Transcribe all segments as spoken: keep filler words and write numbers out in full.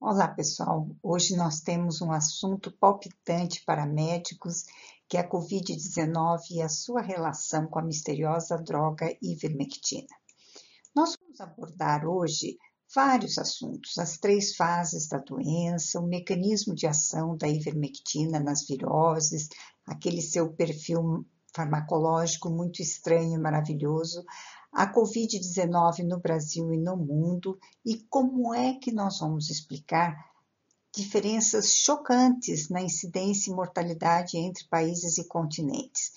Olá, pessoal! Hoje nós temos um assunto palpitante para médicos, que é a covid dezenove e a sua relação com a misteriosa droga ivermectina. Nós vamos abordar hoje vários assuntos, as três fases da doença, o mecanismo de ação da ivermectina nas viroses, aquele seu perfil farmacológico muito estranho e maravilhoso, a covid dezenove no Brasil e no mundo, e como é que nós vamos explicar diferenças chocantes na incidência e mortalidade entre países e continentes.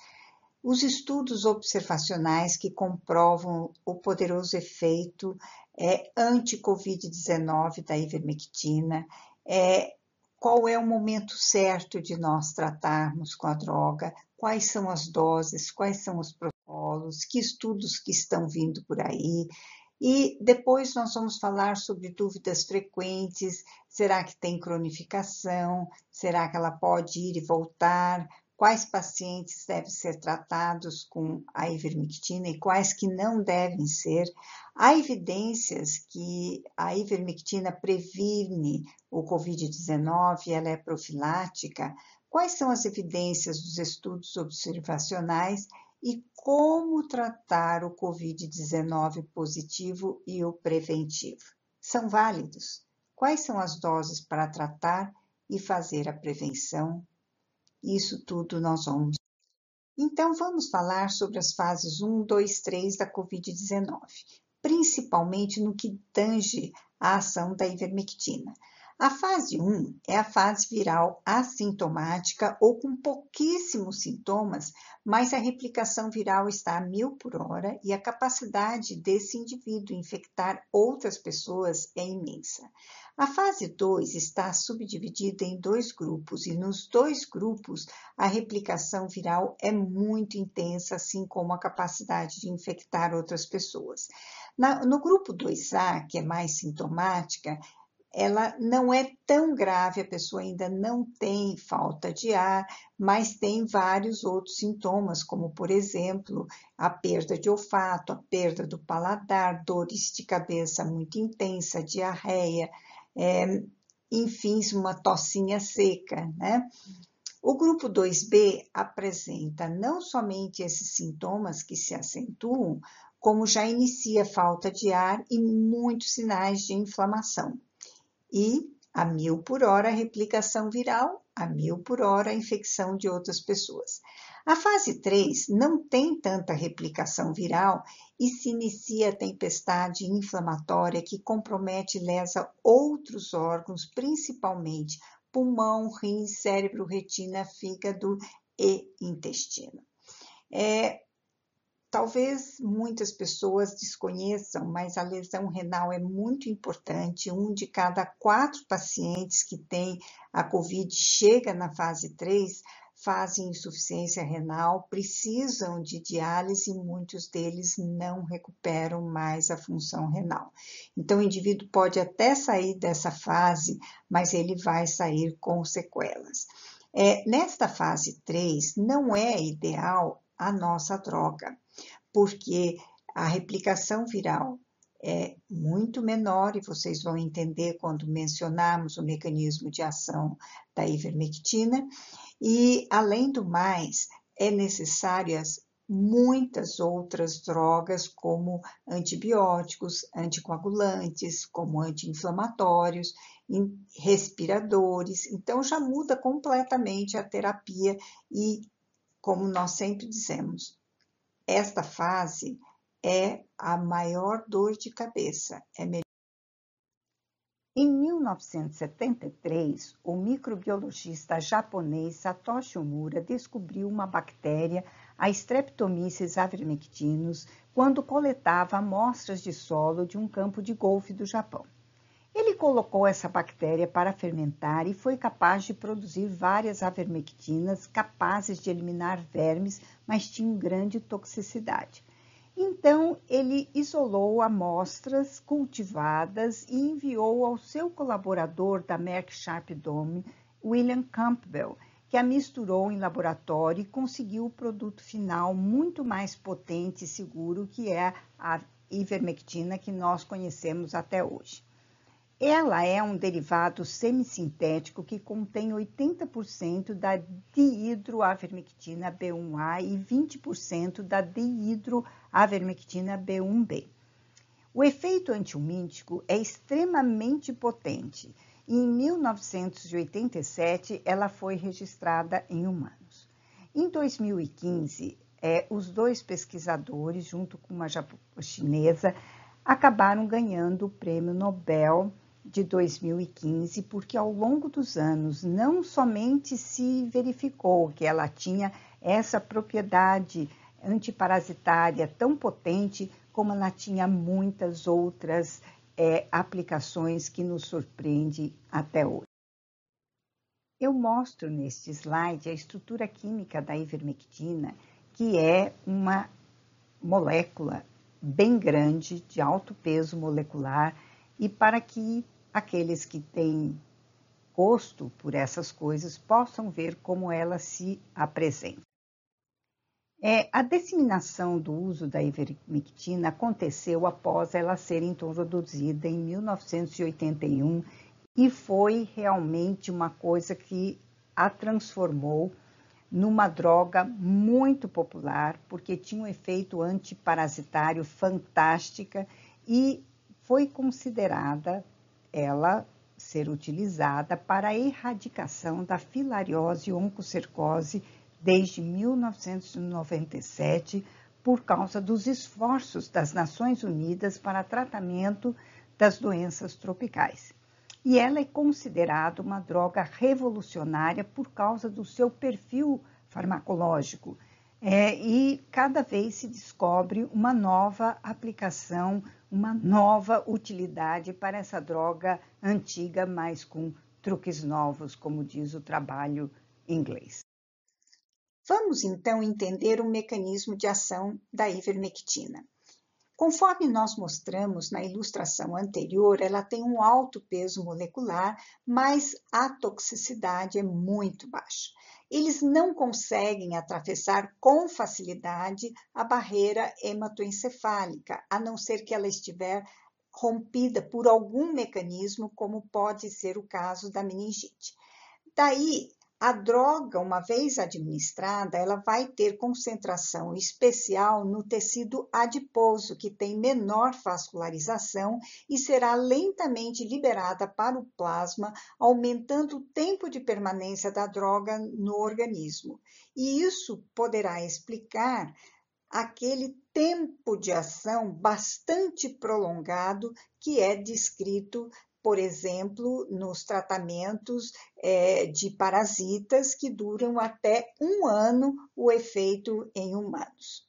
Os estudos observacionais que comprovam o poderoso efeito é, anti covid dezenove da ivermectina, é, qual é o momento certo de nós tratarmos com a droga, quais são as doses, quais são os protocolos, que estudos que estão vindo por aí. E depois nós vamos falar sobre dúvidas frequentes, será que tem cronificação, será que ela pode ir e voltar, quais pacientes devem ser tratados com a ivermectina e quais que não devem ser. Há evidências que a ivermectina previne o covid dezenove, ela é profilática. Quais são as evidências dos estudos observacionais e como tratar o covid dezenove positivo e o preventivo? São válidos? Quais são as doses para tratar e fazer a prevenção? Isso tudo nós vamos. Então, vamos falar sobre as fases um, dois, três da covid dezenove, principalmente no que tange à ação da ivermectina. A fase um é a fase viral assintomática ou com pouquíssimos sintomas, mas a replicação viral está a mil por hora e a capacidade desse indivíduo infectar outras pessoas é imensa. A fase dois está subdividida em dois grupos e nos dois grupos a replicação viral é muito intensa, assim como a capacidade de infectar outras pessoas. Na, no grupo dois A, que é mais sintomática, ela não é tão grave, a pessoa ainda não tem falta de ar, mas tem vários outros sintomas, como, por exemplo, a perda de olfato, a perda do paladar, dores de cabeça muito intensa, diarreia, é, enfim, uma tossinha seca, né? O grupo dois B apresenta não somente esses sintomas que se acentuam, como já inicia falta de ar e muitos sinais de inflamação. E a mil por hora a replicação viral, a mil por hora a infecção de outras pessoas. A fase três não tem tanta replicação viral e se inicia a tempestade inflamatória que compromete e lesa outros órgãos, principalmente pulmão, rim, cérebro, retina, fígado e intestino. É... Talvez muitas pessoas desconheçam, mas a lesão renal é muito importante. Um de cada quatro pacientes que tem a COVID chega na fase três, fazem insuficiência renal, precisam de diálise e muitos deles não recuperam mais a função renal. Então, o indivíduo pode até sair dessa fase, mas ele vai sair com sequelas. É, nesta fase três, não é ideal a nossa droga, porque a replicação viral é muito menor e vocês vão entender quando mencionarmos o mecanismo de ação da ivermectina. E, além do mais, é necessárias muitas outras drogas como antibióticos, anticoagulantes, como anti-inflamatórios, respiradores. Então, já muda completamente a terapia e, como nós sempre dizemos, esta fase é a maior dor de cabeça. É melhor. Em mil novecentos e setenta e três, o microbiologista japonês Satoshi Omura descobriu uma bactéria, a Streptomyces avermectinus, quando coletava amostras de solo de um campo de golfe do Japão. Ele colocou essa bactéria para fermentar e foi capaz de produzir várias avermectinas capazes de eliminar vermes, mas tinham grande toxicidade. Então, ele isolou amostras cultivadas e enviou ao seu colaborador da Merck Sharp Dohme, William Campbell, que a misturou em laboratório e conseguiu o produto final muito mais potente e seguro que é a ivermectina que nós conhecemos até hoje. Ela é um derivado semissintético que contém oitenta por cento da diidroavermectina B um A e vinte por cento da diidroavermectina B um B. O efeito antiumíntico é extremamente potente e em mil novecentos e oitenta e sete ela foi registrada em humanos. Em dois mil e quinze, eh, os dois pesquisadores, junto com uma chinesa, acabaram ganhando o Prêmio Nobel de dois mil e quinze, porque ao longo dos anos não somente se verificou que ela tinha essa propriedade antiparasitária tão potente, como ela tinha muitas outras é, aplicações que nos surpreendem até hoje. Eu mostro neste slide a estrutura química da ivermectina, que é uma molécula bem grande, de alto peso molecular, e para que aqueles que têm gosto por essas coisas possam ver como ela se apresenta. É, a disseminação do uso da ivermectina aconteceu após ela ser introduzida em mil novecentos e oitenta e um e foi realmente uma coisa que a transformou numa droga muito popular, porque tinha um efeito antiparasitário fantástico e foi considerada ela ser utilizada para a erradicação da filariose e oncocercose desde mil novecentos e noventa e sete, por causa dos esforços das Nações Unidas para tratamento das doenças tropicais. E ela é considerada uma droga revolucionária por causa do seu perfil farmacológico. É, e cada vez se descobre uma nova aplicação, uma nova utilidade para essa droga antiga, mas com truques novos, como diz o trabalho inglês. Vamos, então, entender o mecanismo de ação da ivermectina. Conforme nós mostramos na ilustração anterior, ela tem um alto peso molecular, mas a toxicidade é muito baixa. Eles não conseguem atravessar com facilidade a barreira hematoencefálica, a não ser que ela estiver rompida por algum mecanismo, como pode ser o caso da meningite. Daí, a droga, uma vez administrada, ela vai ter concentração especial no tecido adiposo, que tem menor vascularização e será lentamente liberada para o plasma, aumentando o tempo de permanência da droga no organismo. E isso poderá explicar aquele tempo de ação bastante prolongado que é descrito, por exemplo, nos tratamentos é, de parasitas que duram até um ano o efeito em humanos.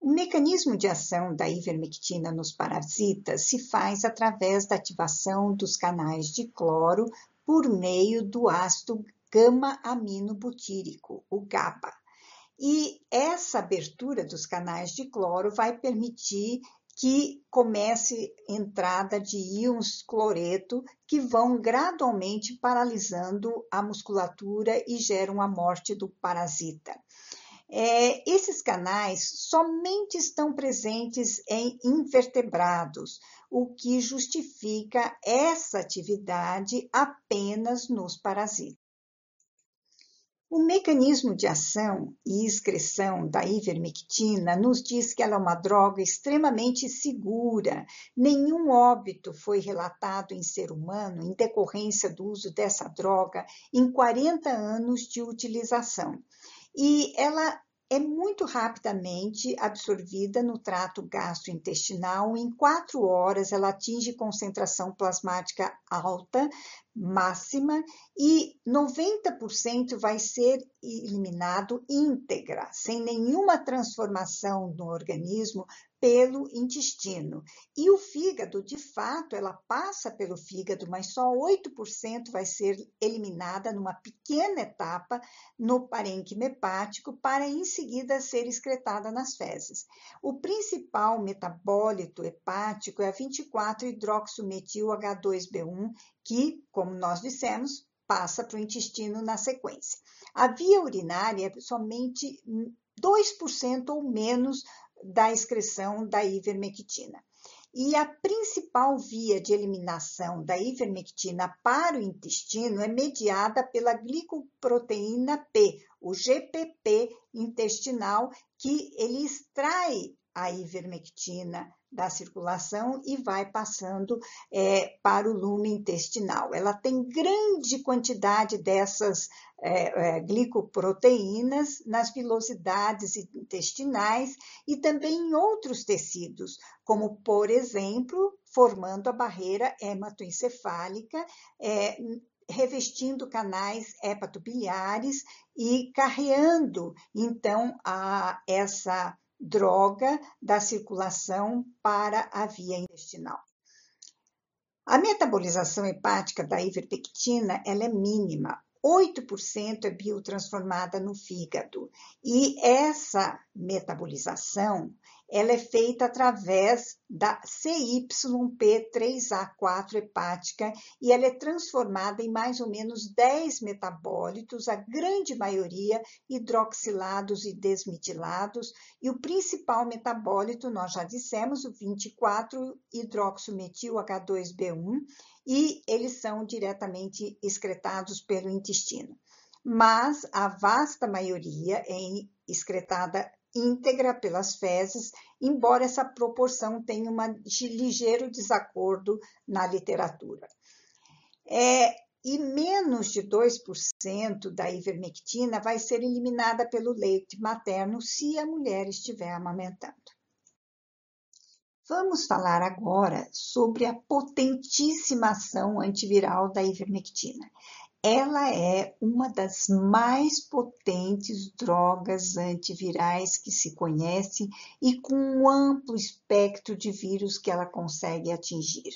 O mecanismo de ação da ivermectina nos parasitas se faz através da ativação dos canais de cloro por meio do ácido gama-aminobutírico, o GABA. E essa abertura dos canais de cloro vai permitir que comece entrada de íons cloreto que vão gradualmente paralisando a musculatura e geram a morte do parasita. É, esses canais somente estão presentes em invertebrados, o que justifica essa atividade apenas nos parasitas. O mecanismo de ação e excreção da ivermectina nos diz que ela é uma droga extremamente segura. Nenhum óbito foi relatado em ser humano em decorrência do uso dessa droga em quarenta anos de utilização. E ela é muito rapidamente absorvida no trato gastrointestinal. Em quatro horas ela atinge concentração plasmática alta, máxima, e noventa por cento vai ser eliminado íntegra, sem nenhuma transformação no organismo pelo intestino. E o fígado, de fato, ela passa pelo fígado, mas só oito por cento vai ser eliminada numa pequena etapa no parênquima hepático, para em seguida ser excretada nas fezes. O principal metabólito hepático é a vinte e quatro hidroxometil H dois B um, que, como nós dissemos, passa para o intestino na sequência. A via urinária é somente dois por cento ou menos da excreção da ivermectina. E a principal via de eliminação da ivermectina para o intestino é mediada pela glicoproteína P, o G P P intestinal, que ele extrai a ivermectina da circulação e vai passando é, para o lume intestinal. Ela tem grande quantidade dessas é, é, glicoproteínas nas vilosidades intestinais e também em outros tecidos, como, por exemplo, formando a barreira hematoencefálica, é, revestindo canais hepatobiliares e carreando, então, a, essa droga da circulação para a via intestinal. A metabolização hepática da ivermectina ela é mínima, oito por cento é biotransformada no fígado, e essa metabolização ela é feita através da C Y P três A quatro hepática e ela é transformada em mais ou menos dez metabólitos, a grande maioria hidroxilados e desmetilados, e o principal metabólito, nós já dissemos, o vinte e quatro hidroxometil H dois B um, e eles são diretamente excretados pelo intestino. Mas a vasta maioria é excretada íntegra pelas fezes, embora essa proporção tenha um ligeiro desacordo na literatura. É, e menos de dois por cento da ivermectina vai ser eliminada pelo leite materno se a mulher estiver amamentando. Vamos falar agora sobre a potentíssima ação antiviral da ivermectina. Ela é uma das mais potentes drogas antivirais que se conhece e com um amplo espectro de vírus que ela consegue atingir.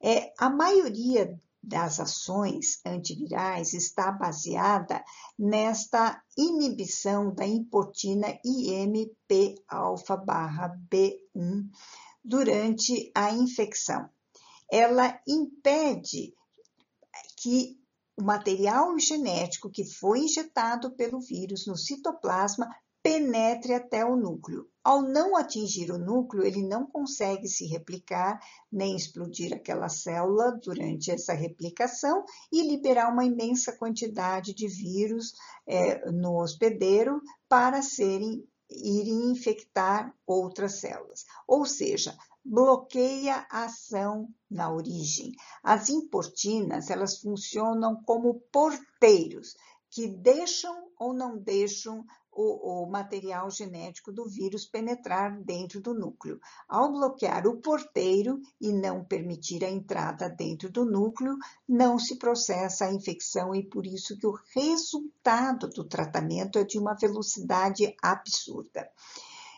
É, a maioria das ações antivirais está baseada nesta inibição da importina I M P alfa barra B um durante a infecção. Ela impede que o material genético que foi injetado pelo vírus no citoplasma penetre até o núcleo. Ao não atingir o núcleo, ele não consegue se replicar nem explodir aquela célula durante essa replicação e liberar uma imensa quantidade de vírus é, no hospedeiro para serem, irem infectar outras células. Ou seja, bloqueia a ação na origem. As importinas, elas funcionam como porteiros que deixam ou não deixam o, o material genético do vírus penetrar dentro do núcleo. Ao bloquear o porteiro e não permitir a entrada dentro do núcleo, não se processa a infecção e por isso que o resultado do tratamento é de uma velocidade absurda.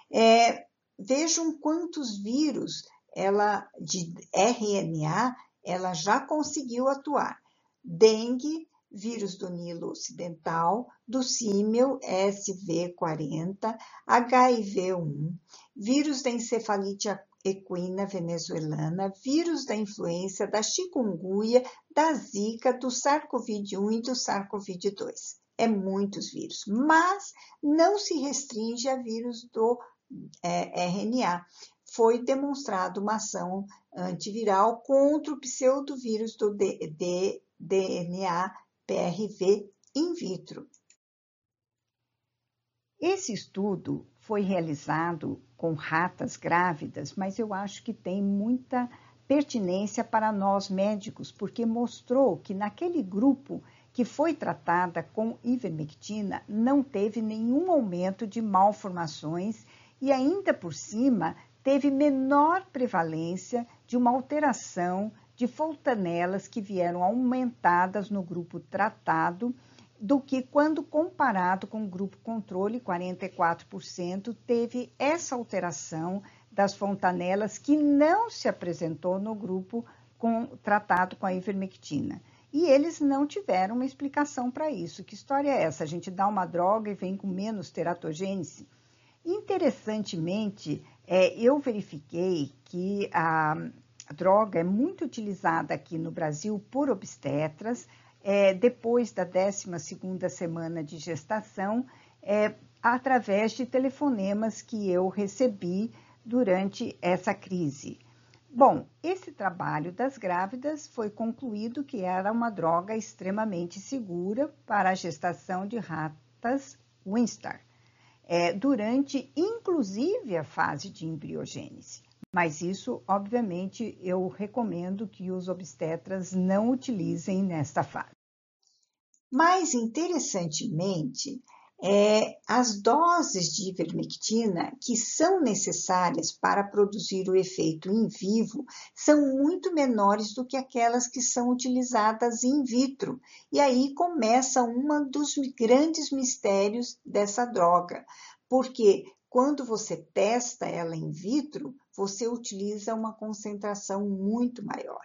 É, Vejam quantos vírus ela, de R N A ela já conseguiu atuar. Dengue, vírus do Nilo Ocidental, do símil S V quarenta, H I V um, vírus da encefalite equina venezuelana, vírus da influenza, da chikungunya, da zika, do SARS-CoV um e do SARS-CoV dois. É muitos vírus, mas não se restringe a vírus do É, R N A, foi demonstrado uma ação antiviral contra o pseudovírus do D N A P R V in vitro. Esse estudo foi realizado com ratas grávidas, mas eu acho que tem muita pertinência para nós médicos, porque mostrou que naquele grupo que foi tratada com ivermectina não teve nenhum aumento de malformações e ainda por cima teve menor prevalência de uma alteração de fontanelas que vieram aumentadas no grupo tratado do que quando comparado com o grupo controle, quarenta e quatro por cento teve essa alteração das fontanelas que não se apresentou no grupo com, tratado com a ivermectina. E eles não tiveram uma explicação para isso. Que história é essa? A gente dá uma droga e vem com menos teratogênese? Interessantemente, é, eu verifiquei que a droga é muito utilizada aqui no Brasil por obstetras, é, depois da décima segunda semana de gestação, é, através de telefonemas que eu recebi durante essa crise. Bom, esse trabalho das grávidas foi concluído que era uma droga extremamente segura para a gestação de ratas Windstar, é, durante inclusive a fase de embriogênese. Mas isso, obviamente, eu recomendo que os obstetras não utilizem nesta fase. Mais interessantemente, é, as doses de ivermectina que são necessárias para produzir o efeito in vivo são muito menores do que aquelas que são utilizadas in vitro. E aí começa um dos grandes mistérios dessa droga, porque quando você testa ela in vitro, você utiliza uma concentração muito maior.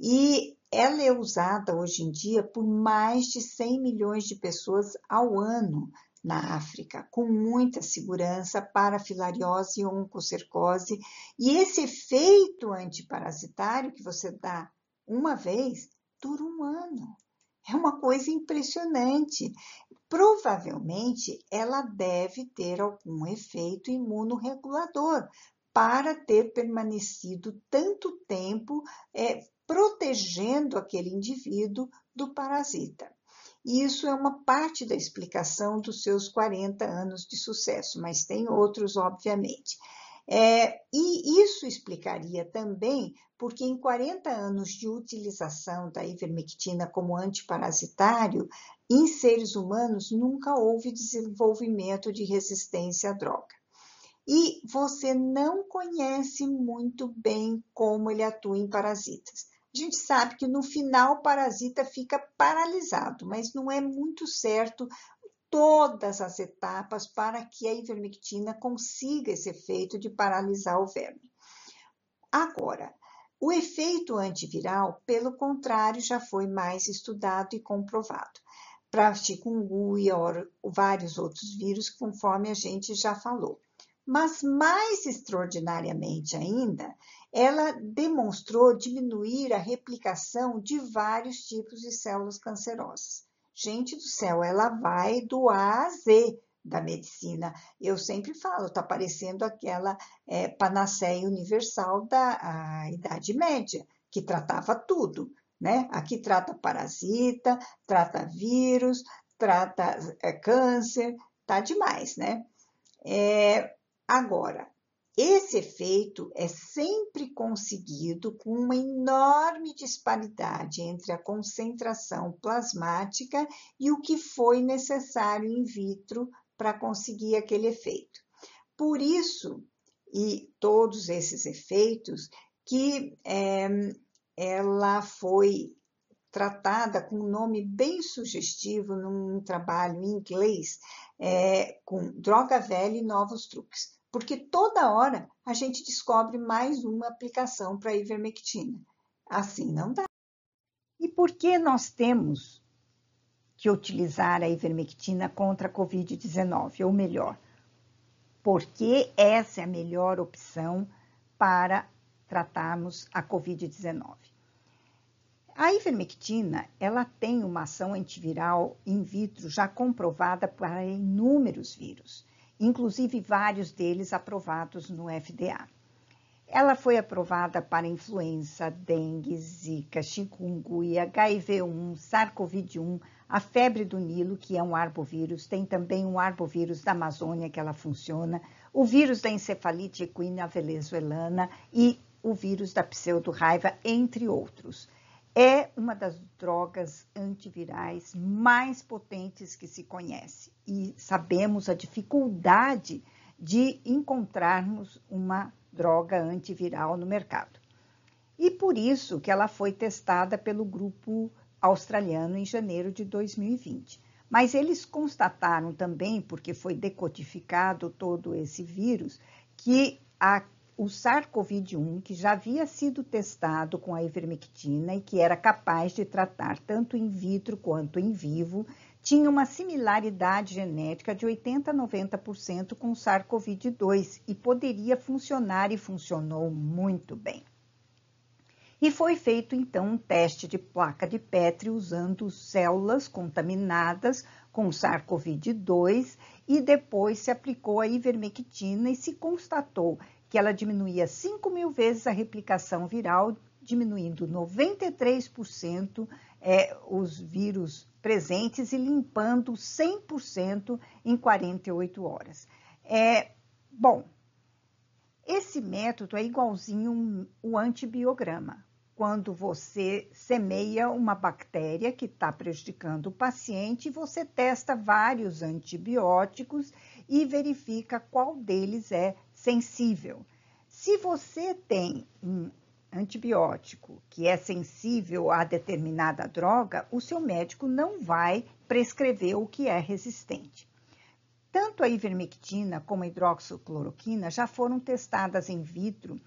E ela é usada hoje em dia por mais de cem milhões de pessoas ao ano na África, com muita segurança para filariose e oncocercose. E esse efeito antiparasitário que você dá uma vez, dura um ano. É uma coisa impressionante. Provavelmente, ela deve ter algum efeito imunorregulador para ter permanecido tanto tempo é, protegendo aquele indivíduo do parasita. Isso é uma parte da explicação dos seus quarenta anos de sucesso, mas tem outros, obviamente. É, e isso explicaria também porque em quarenta anos de utilização da ivermectina como antiparasitário, em seres humanos nunca houve desenvolvimento de resistência à droga. E você não conhece muito bem como ele atua em parasitas. A gente sabe que no final o parasita fica paralisado, mas não é muito certo todas as etapas para que a ivermectina consiga esse efeito de paralisar o verme. Agora, o efeito antiviral, pelo contrário, já foi mais estudado e comprovado para chikungunya e vários outros vírus, conforme a gente já falou. Mas mais extraordinariamente ainda, ela demonstrou diminuir a replicação de vários tipos de células cancerosas. Gente do céu, ela vai do A a Z da medicina. Eu sempre falo, está parecendo aquela é, panaceia universal da a Idade Média, que tratava tudo, né? Aqui trata parasita, trata vírus, trata é, câncer, tá demais, né? É, agora, esse efeito é sempre conseguido com uma enorme disparidade entre a concentração plasmática e o que foi necessário in vitro para conseguir aquele efeito. Por isso, e todos esses efeitos, que é, ela foi tratada com um nome bem sugestivo num trabalho em inglês, é, com droga velha e novos truques. Porque toda hora a gente descobre mais uma aplicação para a ivermectina. Assim não dá. E por que nós temos que utilizar a ivermectina contra a covid dezenove? Ou melhor, porque essa é a melhor opção para tratarmos a covid dezenove. A ivermectina, ela tem uma ação antiviral in vitro já comprovada para inúmeros vírus, inclusive vários deles aprovados no F D A. Ela foi aprovada para influenza, dengue, zika, chikungunya, H I V um, SARS-CoV um, a febre do Nilo, que é um arbovírus, tem também um arbovírus da Amazônia que ela funciona, o vírus da encefalite equina venezuelana e o vírus da pseudo-raiva, entre outros. É uma das drogas antivirais mais potentes que se conhece e sabemos a dificuldade de encontrarmos uma droga antiviral no mercado. E por isso que ela foi testada pelo grupo australiano em janeiro de dois mil e vinte. Mas eles constataram também, porque foi decodificado todo esse vírus, que a o SARS-CoV um, que já havia sido testado com a ivermectina e que era capaz de tratar tanto in vitro quanto in vivo, tinha uma similaridade genética de oitenta por cento a noventa por cento com o SARS-CoV dois e poderia funcionar e funcionou muito bem. E foi feito, então, um teste de placa de Petri usando células contaminadas com SARS-CoV dois e depois se aplicou a ivermectina e se constatou que ela diminuía cinco mil vezes a replicação viral, diminuindo noventa e três por cento é, os vírus presentes e limpando cem por cento em quarenta e oito horas. É, bom, esse método é igualzinho o antibiograma, quando você semeia uma bactéria que está prejudicando o paciente, você testa vários antibióticos e verifica qual deles é sensível. Se você tem um antibiótico que é sensível a determinada droga, o seu médico não vai prescrever o que é resistente. Tanto a ivermectina como a hidroxicloroquina já foram testadas in vitro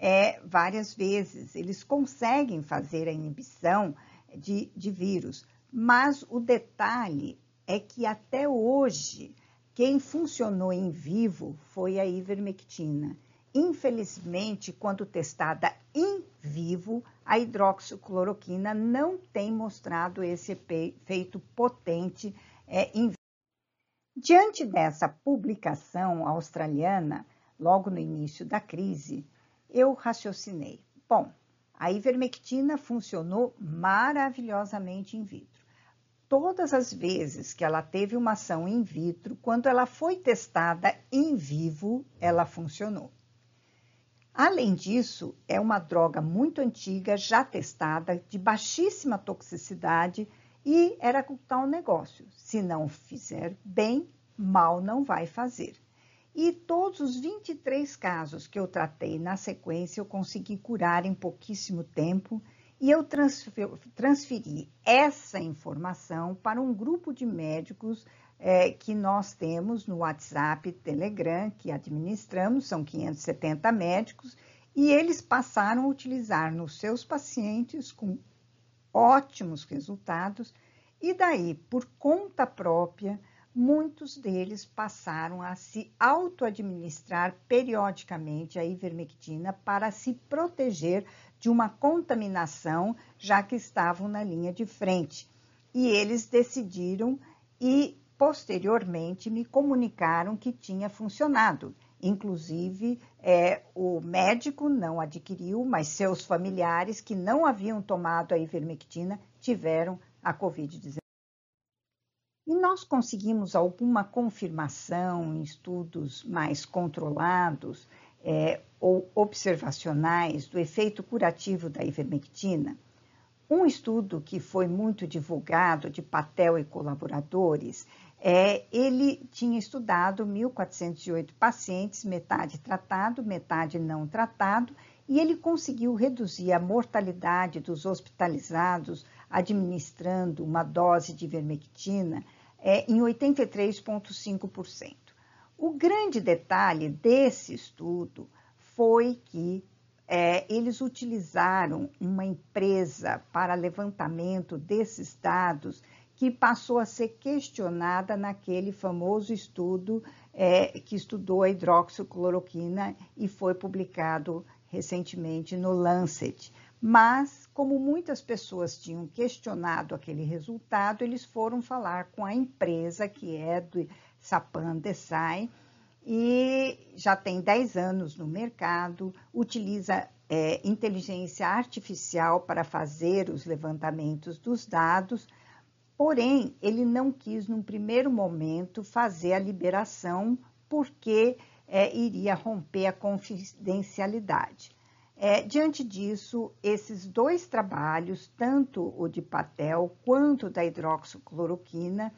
É, várias vezes, eles conseguem fazer a inibição de, de vírus, mas o detalhe é que até hoje, quem funcionou em vivo foi a ivermectina. Infelizmente, quando testada em vivo, a hidroxicloroquina não tem mostrado esse efeito potente é, em vivo. Diante dessa publicação australiana, logo no início da crise, eu raciocinei, bom, a ivermectina funcionou maravilhosamente in vitro. Todas as vezes que ela teve uma ação in vitro, quando ela foi testada em vivo, ela funcionou. Além disso, é uma droga muito antiga, já testada, de baixíssima toxicidade e era com tal negócio, se não fizer bem, mal não vai fazer. E todos os vinte e três casos que eu tratei na sequência, eu consegui curar em pouquíssimo tempo e eu transferi essa informação para um grupo de médicos é, que nós temos no WhatsApp, Telegram, que administramos, são quinhentos e setenta médicos, e eles passaram a utilizar nos seus pacientes com ótimos resultados e daí, por conta própria, muitos deles passaram a se auto-administrar periodicamente a ivermectina para se proteger de uma contaminação, já que estavam na linha de frente. E eles decidiram e, posteriormente, me comunicaram que tinha funcionado. Inclusive, é, o médico não adquiriu, mas seus familiares que não haviam tomado a ivermectina tiveram a covid dezenove. E nós conseguimos alguma confirmação em estudos mais controlados é, ou observacionais do efeito curativo da ivermectina? Um estudo que foi muito divulgado, de Patel e colaboradores, é, ele tinha estudado mil quatrocentos e oito pacientes, metade tratado, metade não tratado, e ele conseguiu reduzir a mortalidade dos hospitalizados administrando uma dose de ivermectina É, em oitenta e três vírgula cinco por cento. O grande detalhe desse estudo foi que é, eles utilizaram uma empresa para levantamento desses dados que passou a ser questionada naquele famoso estudo é, que estudou a hidroxicloroquina e foi publicado recentemente no Lancet. Mas, como muitas pessoas tinham questionado aquele resultado, eles foram falar com a empresa, que é do Sapan Desai, e já tem dez anos no mercado, utiliza é, inteligência artificial para fazer os levantamentos dos dados, porém, ele não quis, num primeiro momento, fazer a liberação, porque é, iria romper a confidencialidade. É, diante disso, esses dois trabalhos, tanto o de Patel quanto da hidroxicloroquina,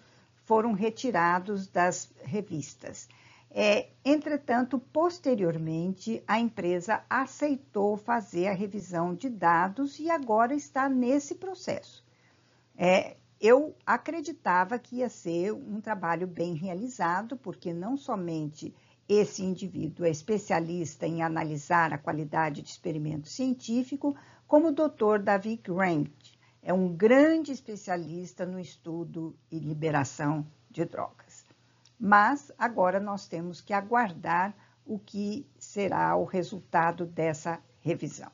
foram retirados das revistas. É, entretanto, posteriormente, a empresa aceitou fazer a revisão de dados e agora está nesse processo. É, eu acreditava que ia ser um trabalho bem realizado, porque não somente esse indivíduo é especialista em analisar a qualidade de experimento científico, como o doutor David Grant, é um grande especialista no estudo e liberação de drogas. Mas agora nós temos que aguardar o que será o resultado dessa revisão.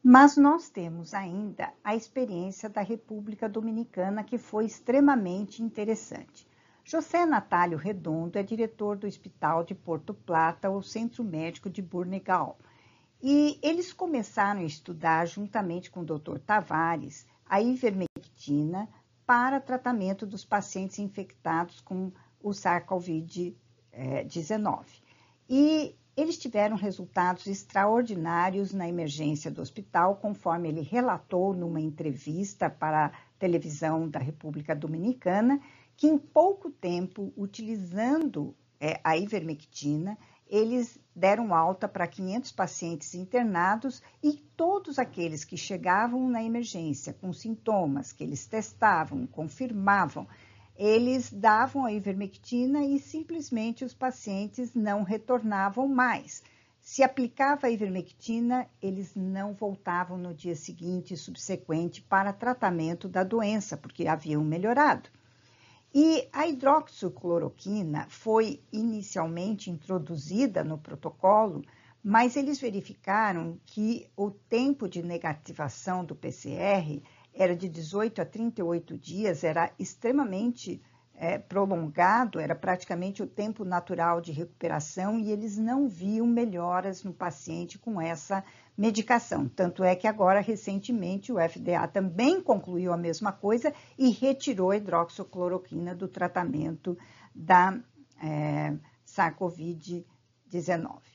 Mas nós temos ainda a experiência da República Dominicana, que foi extremamente interessante. José Natálio Redondo é diretor do Hospital de Puerto Plata, ou Centro Médico de Burnegal. E eles começaram a estudar, juntamente com o doutor Tavares, a ivermectina para tratamento dos pacientes infectados com o SARS-CoV dezenove. E eles tiveram resultados extraordinários na emergência do hospital, conforme ele relatou numa entrevista para a televisão da República Dominicana, que em pouco tempo, utilizando é, a ivermectina, eles deram alta para quinhentos pacientes internados e todos aqueles que chegavam na emergência com sintomas que eles testavam, confirmavam, eles davam a ivermectina e simplesmente os pacientes não retornavam mais. Se aplicava a ivermectina, eles não voltavam no dia seguinte e subsequente para tratamento da doença, porque haviam melhorado. E a hidroxicloroquina foi inicialmente introduzida no protocolo, mas eles verificaram que o tempo de negativação do P C R era de dezoito a trinta e oito dias, era extremamente é, prolongado, era praticamente o tempo natural de recuperação e eles não viam melhoras no paciente com essa medicação. Tanto é que agora, recentemente, o F D A também concluiu a mesma coisa e retirou a hidroxicloroquina do tratamento da é, SARS-CoV dezenove.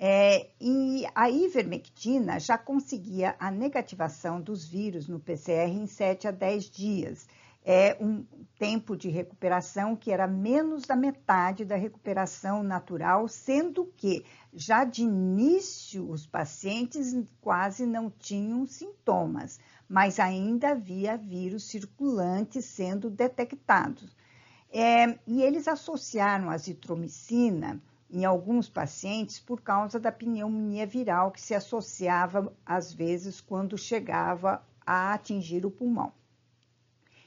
É, e a ivermectina já conseguia a negativação dos vírus no P C R em sete a dez dias. É um tempo de recuperação que era menos da metade da recuperação natural, sendo que já de início os pacientes quase não tinham sintomas, mas ainda havia vírus circulante sendo detectados. É, e eles associaram a azitromicina em alguns pacientes por causa da pneumonia viral que se associava às vezes quando chegava a atingir o pulmão.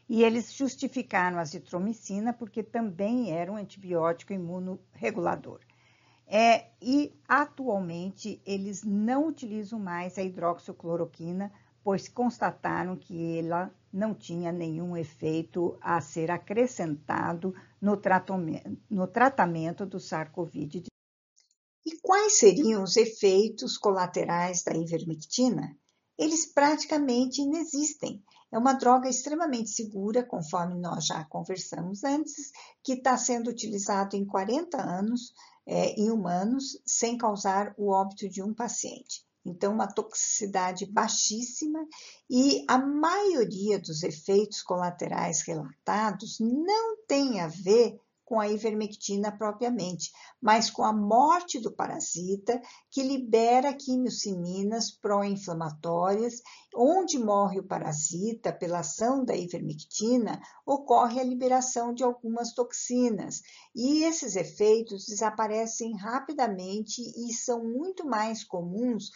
E eles justificaram a azitromicina porque também era um antibiótico imunorregulador. É, e atualmente eles não utilizam mais a hidroxicloroquina, pois constataram que ela não tinha nenhum efeito a ser acrescentado no tratamento, no tratamento do SARS-CoV dezenove. E quais seriam os efeitos colaterais da ivermectina? Eles praticamente inexistem. É uma droga extremamente segura, conforme nós já conversamos antes, que está sendo utilizado em quarenta anos é, em humanos, sem causar o óbito de um paciente. Então, uma toxicidade baixíssima e a maioria dos efeitos colaterais relatados não tem a ver com a ivermectina propriamente, mas com a morte do parasita, que libera quimiosininas pró-inflamatórias. Onde morre o parasita pela ação da ivermectina, ocorre a liberação de algumas toxinas, e esses efeitos desaparecem rapidamente e são muito mais comuns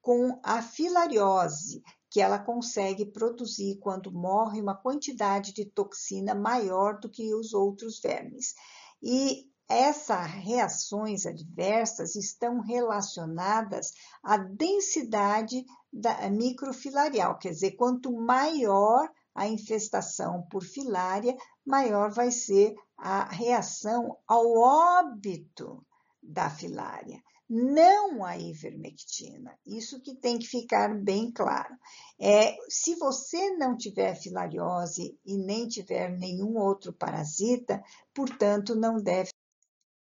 com a filariose, que ela consegue produzir quando morre uma quantidade de toxina maior do que os outros vermes. E essas reações adversas estão relacionadas à densidade da microfilarial, quer dizer, quanto maior a infestação por filária, maior vai ser a reação ao óbito da filária. Não a ivermectina, isso que tem que ficar bem claro. É, se você não tiver filariose e nem tiver nenhum outro parasita, portanto, não deve.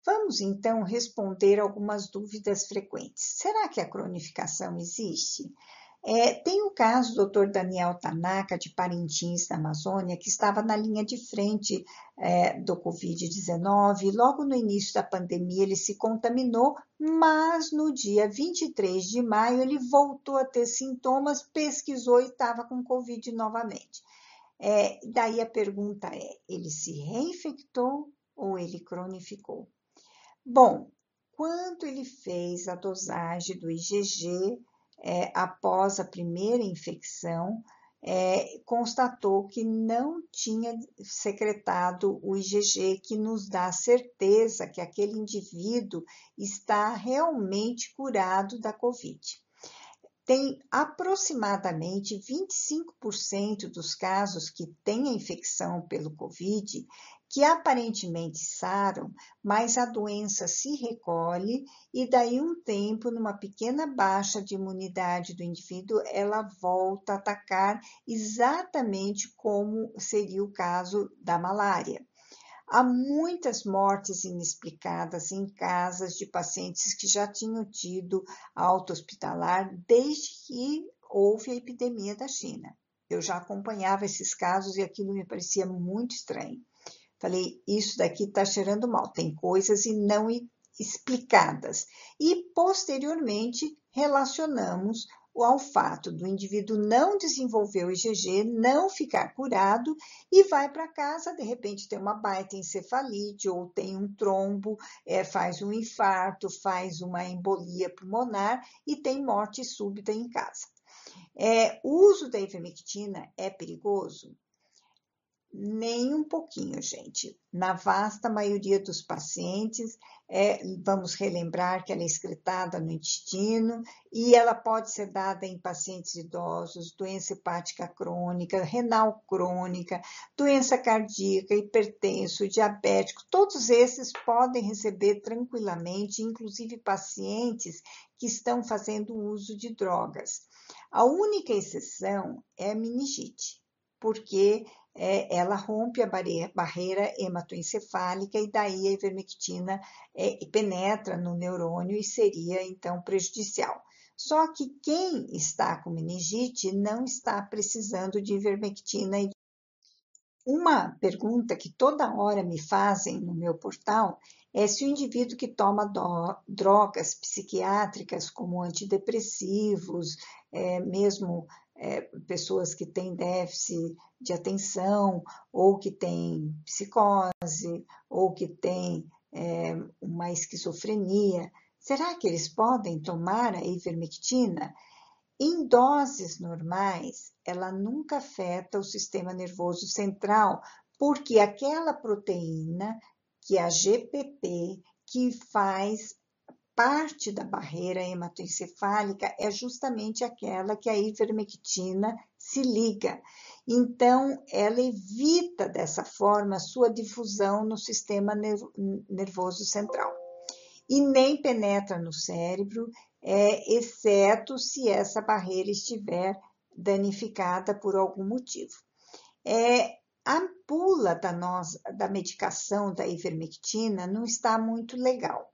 Vamos, então, responder algumas dúvidas frequentes. Será que a cronificação existe? É, tem o caso do doutor Daniel Tanaka, de Parintins, na Amazônia, que estava na linha de frente é, do COVID dezenove. Logo no início da pandemia, ele se contaminou, mas no dia vinte e três de maio, ele voltou a ter sintomas, pesquisou e estava com COVID novamente. É, daí a pergunta é, ele se reinfectou ou ele cronificou? Bom, quando ele fez a dosagem do I G G, É, após a primeira infecção, é, constatou que não tinha secretado o I G G, que nos dá certeza que aquele indivíduo está realmente curado da COVID. Tem aproximadamente vinte e cinco por cento dos casos que têm a infecção pelo COVID que aparentemente saram, mas a doença se recolhe e daí um tempo, numa pequena baixa de imunidade do indivíduo, ela volta a atacar exatamente como seria o caso da malária. Há muitas mortes inexplicadas em casas de pacientes que já tinham tido alta hospitalar desde que houve a epidemia da China. Eu já acompanhava esses casos e aquilo me parecia muito estranho. Falei, isso daqui está cheirando mal, tem coisas e não explicadas. E, posteriormente, relacionamos ao fato do indivíduo não desenvolver o I G G, não ficar curado e vai para casa, de repente tem uma baita encefalite ou tem um trombo, é, faz um infarto, faz uma embolia pulmonar e tem morte súbita em casa. É, o uso da ivermectina é perigoso? Nem um pouquinho, gente. Na vasta maioria dos pacientes, é, vamos relembrar que ela é excretada no intestino e ela pode ser dada em pacientes idosos, doença hepática crônica, renal crônica, doença cardíaca, hipertenso, diabético. Todos esses podem receber tranquilamente, inclusive pacientes que estão fazendo uso de drogas. A única exceção é a meningite, porque É, ela rompe a barreira, barreira hematoencefálica e daí a ivermectina é, penetra no neurônio e seria, então, prejudicial. Só que quem está com meningite não está precisando de ivermectina. Uma pergunta que toda hora me fazem no meu portal é se o indivíduo que toma do, drogas psiquiátricas como antidepressivos, é, mesmo... É, pessoas que têm déficit de atenção, ou que têm psicose, ou que têm é, uma esquizofrenia, será que eles podem tomar a ivermectina? Em doses normais, ela nunca afeta o sistema nervoso central, porque aquela proteína, que é a G P P, que faz parte da barreira hematoencefálica é justamente aquela que a ivermectina se liga. Então, ela evita, dessa forma, sua difusão no sistema nervoso central. E nem penetra no cérebro, é, exceto se essa barreira estiver danificada por algum motivo. É, a bula da, nossa, da medicação da ivermectina não está muito legal,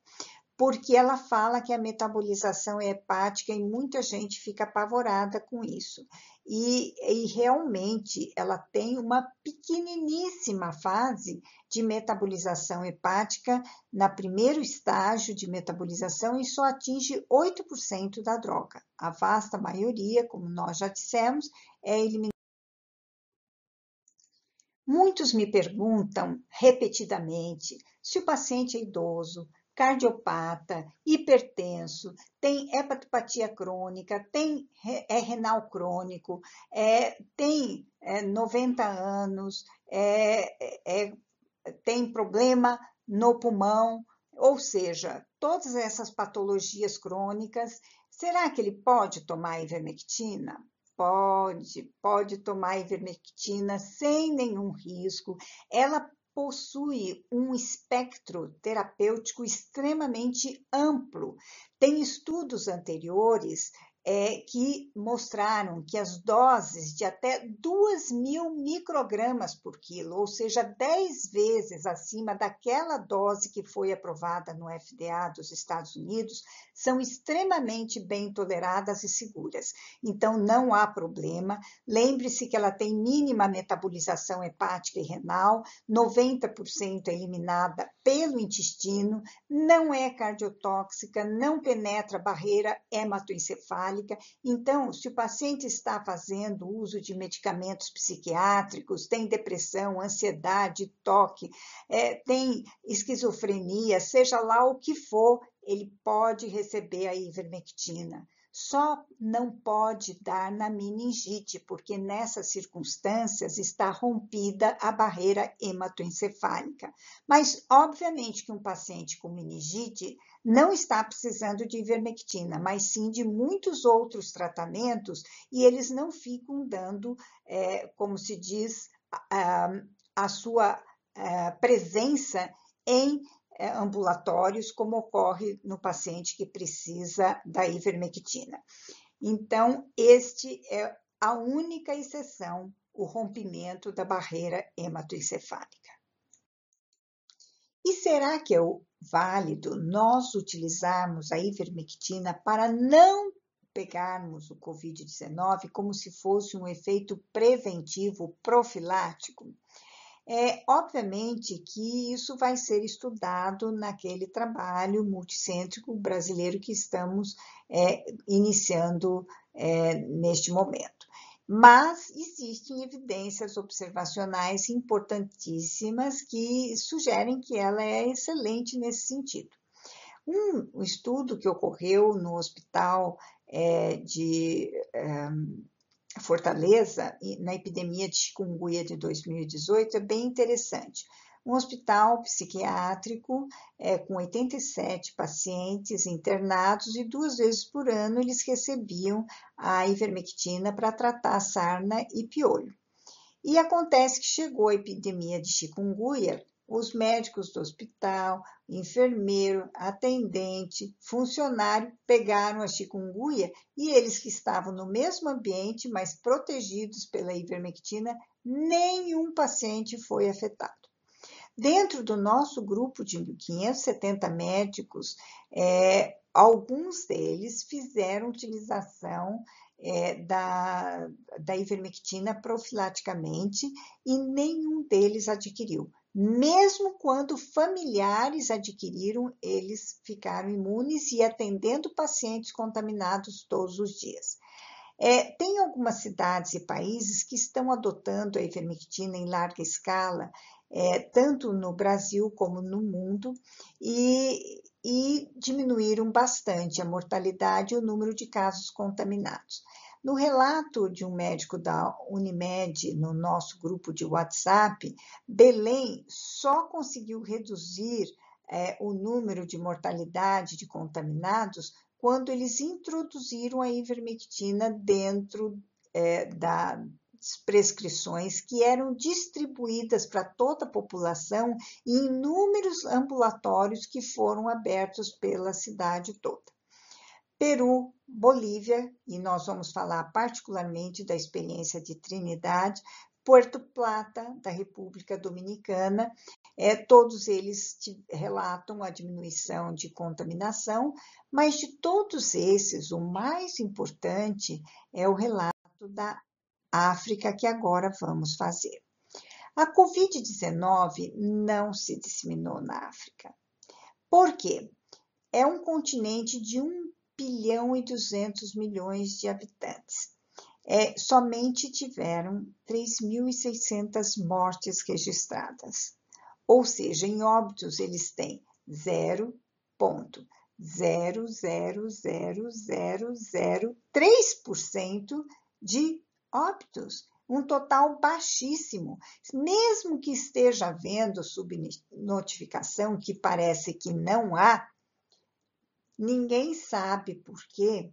porque ela fala que a metabolização é hepática e muita gente fica apavorada com isso. E, e realmente ela tem uma pequeniníssima fase de metabolização hepática na primeiro estágio de metabolização e só atinge oito por cento da droga. A vasta maioria, como nós já dissemos, é eliminada. Muitos me perguntam repetidamente se o paciente é idoso, cardiopata, hipertenso, tem hepatopatia crônica, tem é renal crônico, é, tem é, noventa anos, é, é, tem problema no pulmão, ou seja, todas essas patologias crônicas, será que ele pode tomar ivermectina? Pode, pode tomar ivermectina sem nenhum risco. Ela possui um espectro terapêutico extremamente amplo. Tem estudos anteriores é, que mostraram que as doses de até dois mil microgramas por quilo, ou seja, dez vezes acima daquela dose que foi aprovada no F D A dos Estados Unidos, são extremamente bem toleradas e seguras. Então, não há problema. Lembre-se que ela tem mínima metabolização hepática e renal, noventa por cento é eliminada pelo intestino, não é cardiotóxica, não penetra barreira hematoencefálica. Então, se o paciente está fazendo uso de medicamentos psiquiátricos, tem depressão, ansiedade, toque, é, tem esquizofrenia, seja lá o que for, ele pode receber a ivermectina, só não pode dar na meningite, porque nessas circunstâncias está rompida a barreira hematoencefálica. Mas, obviamente, que um paciente com meningite não está precisando de ivermectina, mas sim de muitos outros tratamentos e eles não ficam dando, é, como se diz, a, a sua uh, presença em uh, ambulatórios, como ocorre no paciente que precisa da ivermectina. Então, este é a única exceção, o rompimento da barreira hematoencefálica. E será que é válido nós utilizarmos a ivermectina para não pegarmos o covid dezenove como se fosse um efeito preventivo profilático? É, obviamente que isso vai ser estudado naquele trabalho multicêntrico brasileiro que estamos é, iniciando é, neste momento. Mas existem evidências observacionais importantíssimas que sugerem que ela é excelente nesse sentido. Um estudo que ocorreu no hospital é, de é, Fortaleza, na epidemia de chikungunya de dois mil e dezoito, é bem interessante. Um hospital psiquiátrico é, com oitenta e sete pacientes internados e duas vezes por ano eles recebiam a ivermectina para tratar sarna e piolho. E acontece que chegou a epidemia de chikungunya, os médicos do hospital, enfermeiro, atendente, funcionário pegaram a chikungunya e eles que estavam no mesmo ambiente, mas protegidos pela ivermectina, nenhum paciente foi afetado. Dentro do nosso grupo de mil quinhentos e setenta médicos, é, alguns deles fizeram utilização é, da, da ivermectina profilaticamente e nenhum deles adquiriu. Mesmo quando familiares adquiriram, eles ficaram imunes e atendendo pacientes contaminados todos os dias. É, tem algumas cidades e países que estão adotando a ivermectina em larga escala, É, tanto no Brasil como no mundo, e, e diminuíram bastante a mortalidade e o número de casos contaminados. No relato de um médico da Unimed, no nosso grupo de WhatsApp, Belém só conseguiu reduzir é, o número de mortalidade de contaminados quando eles introduziram a ivermectina dentro é, da prescrições que eram distribuídas para toda a população em inúmeros ambulatórios que foram abertos pela cidade toda. Peru, Bolívia, e nós vamos falar particularmente da experiência de Trinidad, Puerto Plata, da República Dominicana, é, todos eles relatam a diminuição de contaminação, mas de todos esses, o mais importante é o relato da África, que agora vamos fazer. A covid dezenove não se disseminou na África. Por quê? É um continente de um bilhão e duzentos milhões de habitantes. É, somente tiveram três mil e seiscentas mortes registradas. Ou seja, em óbitos eles têm zero vírgula zero zero zero zero zero três por cento de óbitos, um total baixíssimo, mesmo que esteja havendo subnotificação, que parece que não há, ninguém sabe por quê.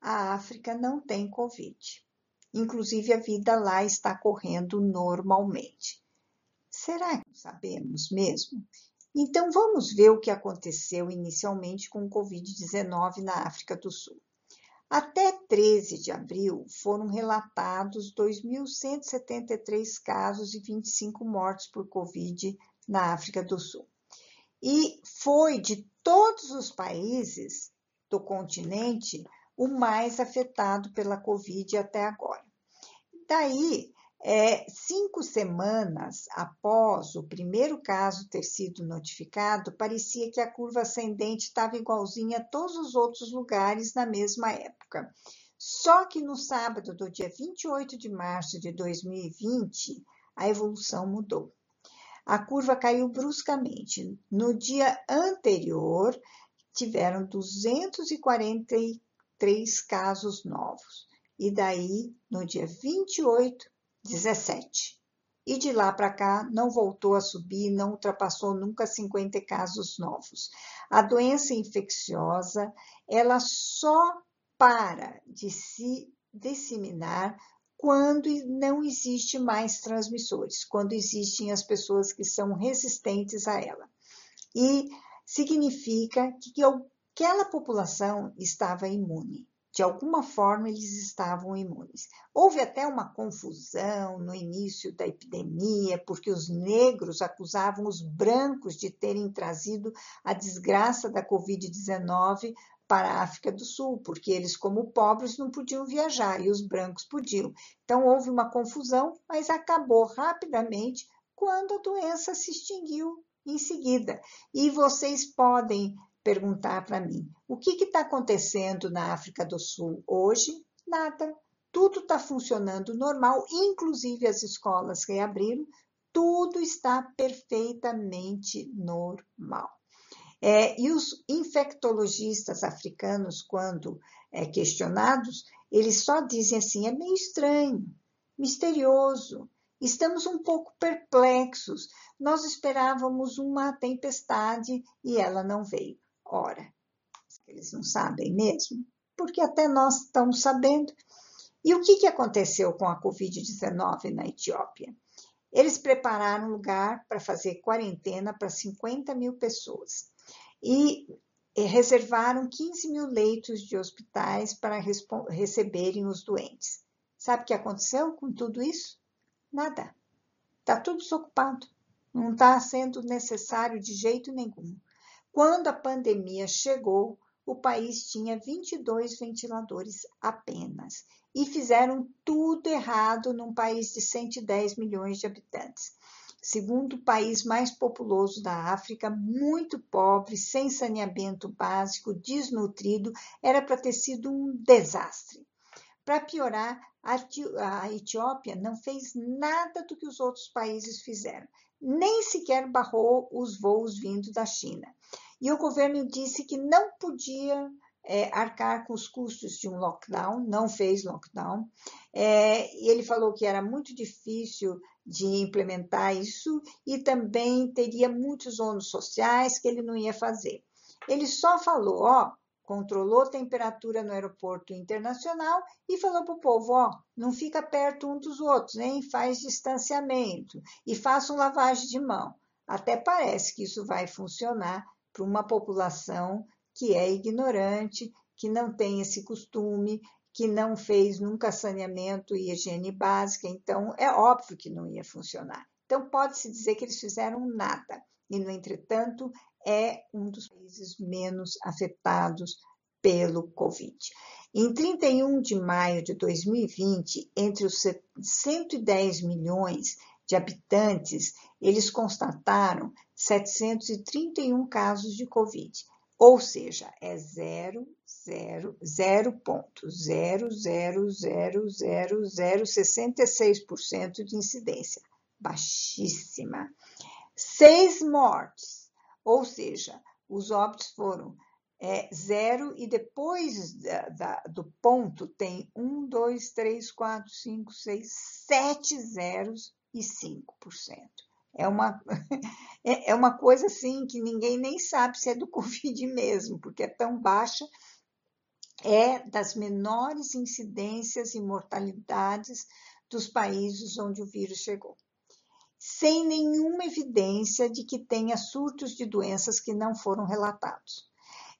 A África não tem Covid. Inclusive, a vida lá está correndo normalmente. Será que sabemos mesmo? Então, vamos ver o que aconteceu inicialmente com o covid dezenove na África do Sul. Até treze de abril, foram relatados dois mil cento e setenta e três casos e vinte e cinco mortes por Covid na África do Sul. E foi, de todos os países do continente, o mais afetado pela Covid até agora. Daí, é, cinco semanas após o primeiro caso ter sido notificado, parecia que a curva ascendente estava igualzinha a todos os outros lugares na mesma época. Só que no sábado do dia vinte e oito de março de dois mil e vinte, a evolução mudou. A curva caiu bruscamente. No dia anterior, tiveram duzentos e quarenta e três casos novos. E daí, no dia vinte e oito, dezessete. E de lá para cá não voltou a subir, não ultrapassou nunca cinquenta casos novos. A doença infecciosa, ela só para de se disseminar quando não existe mais transmissores, quando existem as pessoas que são resistentes a ela. E significa que aquela população estava imune. De alguma forma, eles estavam imunes. Houve até uma confusão no início da epidemia, porque os negros acusavam os brancos de terem trazido a desgraça da covid dezenove para a África do Sul, porque eles, como pobres, não podiam viajar e os brancos podiam. Então, houve uma confusão, mas acabou rapidamente quando a doença se extinguiu em seguida. E vocês podem perguntar para mim, o que está acontecendo na África do Sul hoje? Nada. Tudo está funcionando normal, inclusive as escolas reabriram, tudo está perfeitamente normal. É, e os infectologistas africanos, quando é, questionados, eles só dizem assim, é meio estranho, misterioso. Estamos um pouco perplexos, nós esperávamos uma tempestade e ela não veio. Ora, eles não sabem mesmo, porque até nós estamos sabendo. E o que, que aconteceu com a covid dezenove na Etiópia? Eles prepararam um lugar para fazer quarentena para cinquenta mil pessoas e reservaram quinze mil leitos de hospitais para receberem os doentes. Sabe o que aconteceu com tudo isso? Nada. Está tudo desocupado. Não está sendo necessário de jeito nenhum. Quando a pandemia chegou, o país tinha vinte e dois ventiladores apenas e fizeram tudo errado num país de cento e dez milhões de habitantes. Segundo o país mais populoso da África, muito pobre, sem saneamento básico, desnutrido, era para ter sido um desastre. Para piorar, a Etiópia não fez nada do que os outros países fizeram, nem sequer barrou os voos vindo da China. E o governo disse que não podia é, arcar com os custos de um lockdown, não fez lockdown. É, ele falou que era muito difícil de implementar isso e também teria muitos ônus sociais que ele não ia fazer. Ele só falou, ó, controlou a temperatura no aeroporto internacional e falou para o povo, ó, não fica perto um dos outros, nem faz distanciamento e façam lavagem de mão. Até parece que isso vai funcionar para uma população que é ignorante, que não tem esse costume, que não fez nunca saneamento e higiene básica, então é óbvio que não ia funcionar. Então pode-se dizer que eles fizeram nada e, no entretanto, é um dos países menos afetados pelo Covid. Em trinta e um de maio de dois mil e vinte, entre os cento e dez milhões de habitantes, eles constataram setecentos e trinta e um casos de Covid, ou seja, é zero vírgula zero zero zero zero zero zero zero zero sessenta e seis por cento de incidência, baixíssima. Seis mortes, ou seja, os óbitos foram é, zero e depois da, da, do ponto tem um, dois, três, quatro, cinco, seis, sete zeros e cinco por cento. É uma, é uma coisa assim que ninguém nem sabe se é do Covid mesmo, porque é tão baixa, é das menores incidências e mortalidades dos países onde o vírus chegou. Sem nenhuma evidência de que tenha surtos de doenças que não foram relatados.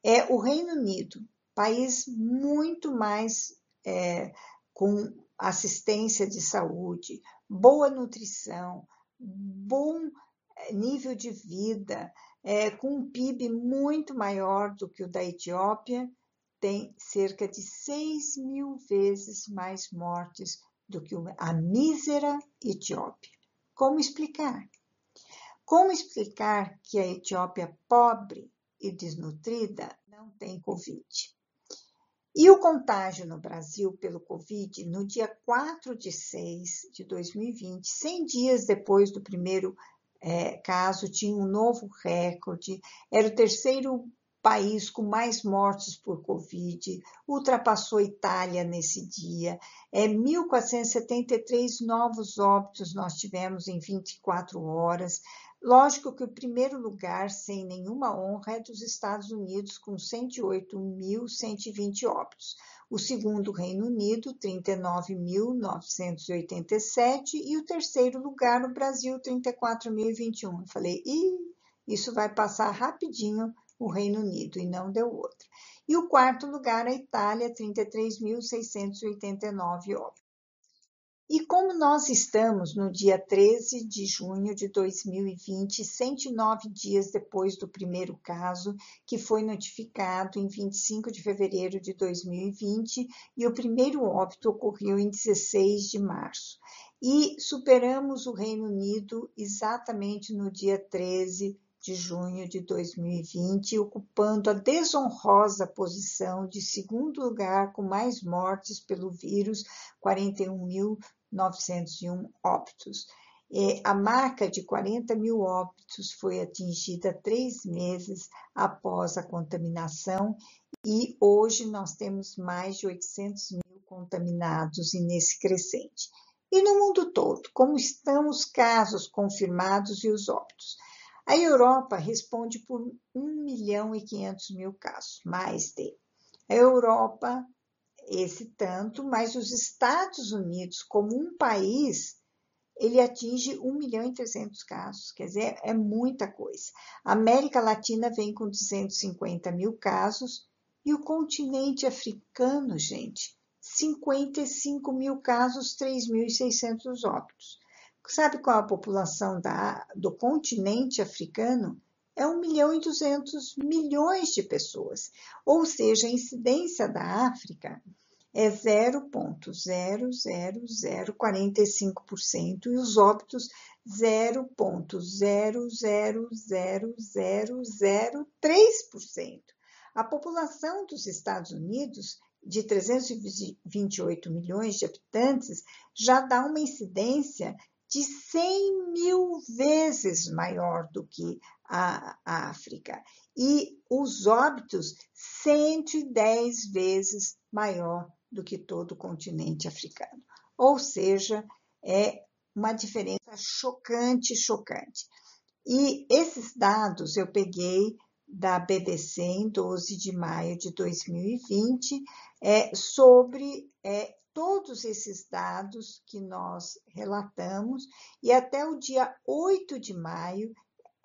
É o Reino Unido, país muito mais é, com assistência de saúde, boa nutrição, bom nível de vida, é, com um P I B muito maior do que o da Etiópia, tem cerca de seis mil vezes mais mortes do que a mísera Etiópia. Como explicar? Como explicar que a Etiópia pobre e desnutrida não tem Covid? E o contágio no Brasil pelo Covid no dia quatro de seis de dois mil e vinte, cem dias depois do primeiro é, caso, tinha um novo recorde, era o terceiro país com mais mortes por Covid, ultrapassou a Itália nesse dia, é, mil quatrocentos e setenta e três novos óbitos nós tivemos em vinte e quatro horas, Lógico que o primeiro lugar, sem nenhuma honra, é dos Estados Unidos, com cento e oito mil cento e vinte óbitos. o segundo Reino Unido, trinta e nove mil novecentos e oitenta e sete, e o terceiro lugar no Brasil, trinta e quatro mil e vinte e um. Eu falei, ih, isso vai passar rapidinho o Reino Unido, e não deu outra. E o quarto lugar, a Itália, trinta e três mil seiscentos e oitenta e nove óbitos. E como nós estamos no dia treze de junho de dois mil e vinte, cento e nove dias depois do primeiro caso, que foi notificado em vinte e cinco de fevereiro de dois mil e vinte, e o primeiro óbito ocorreu em dezesseis de março. E superamos o Reino Unido exatamente no dia treze de junho de dois mil e vinte, ocupando a desonrosa posição de segundo lugar com mais mortes pelo vírus, quarenta e um mil novecentos e um óbitos. É, a marca de quarenta mil óbitos foi atingida três meses após a contaminação e hoje nós temos mais de oitocentos mil contaminados e nesse crescente. E no mundo todo, como estão os casos confirmados e os óbitos? A Europa responde por um milhão e quinhentos mil casos, mais de. A Europa, esse tanto, mas os Estados Unidos, como um país, ele atinge um milhão e trezentos casos, quer dizer, é muita coisa. A América Latina vem com duzentos e cinquenta mil casos e o continente africano, gente, cinquenta e cinco mil casos, três mil e seiscentos óbitos. Sabe qual a população da, do continente africano? É um milhão e duzentos milhões de pessoas. Ou seja, a incidência da África é zero vírgula zero zero zero quarenta e cinco por cento e os óbitos zero vírgula zero zero zero zero zero três por cento. A população dos Estados Unidos, de trezentos e vinte e oito milhões de habitantes, já dá uma incidência de cem mil vezes maior do que a África. E os óbitos, cento e dez vezes maior do que todo o continente africano. Ou seja, é uma diferença chocante, chocante. E esses dados eu peguei da B B C em doze de maio de dois mil e vinte, é, sobre... É, todos esses dados que nós relatamos, e até o dia oito de maio,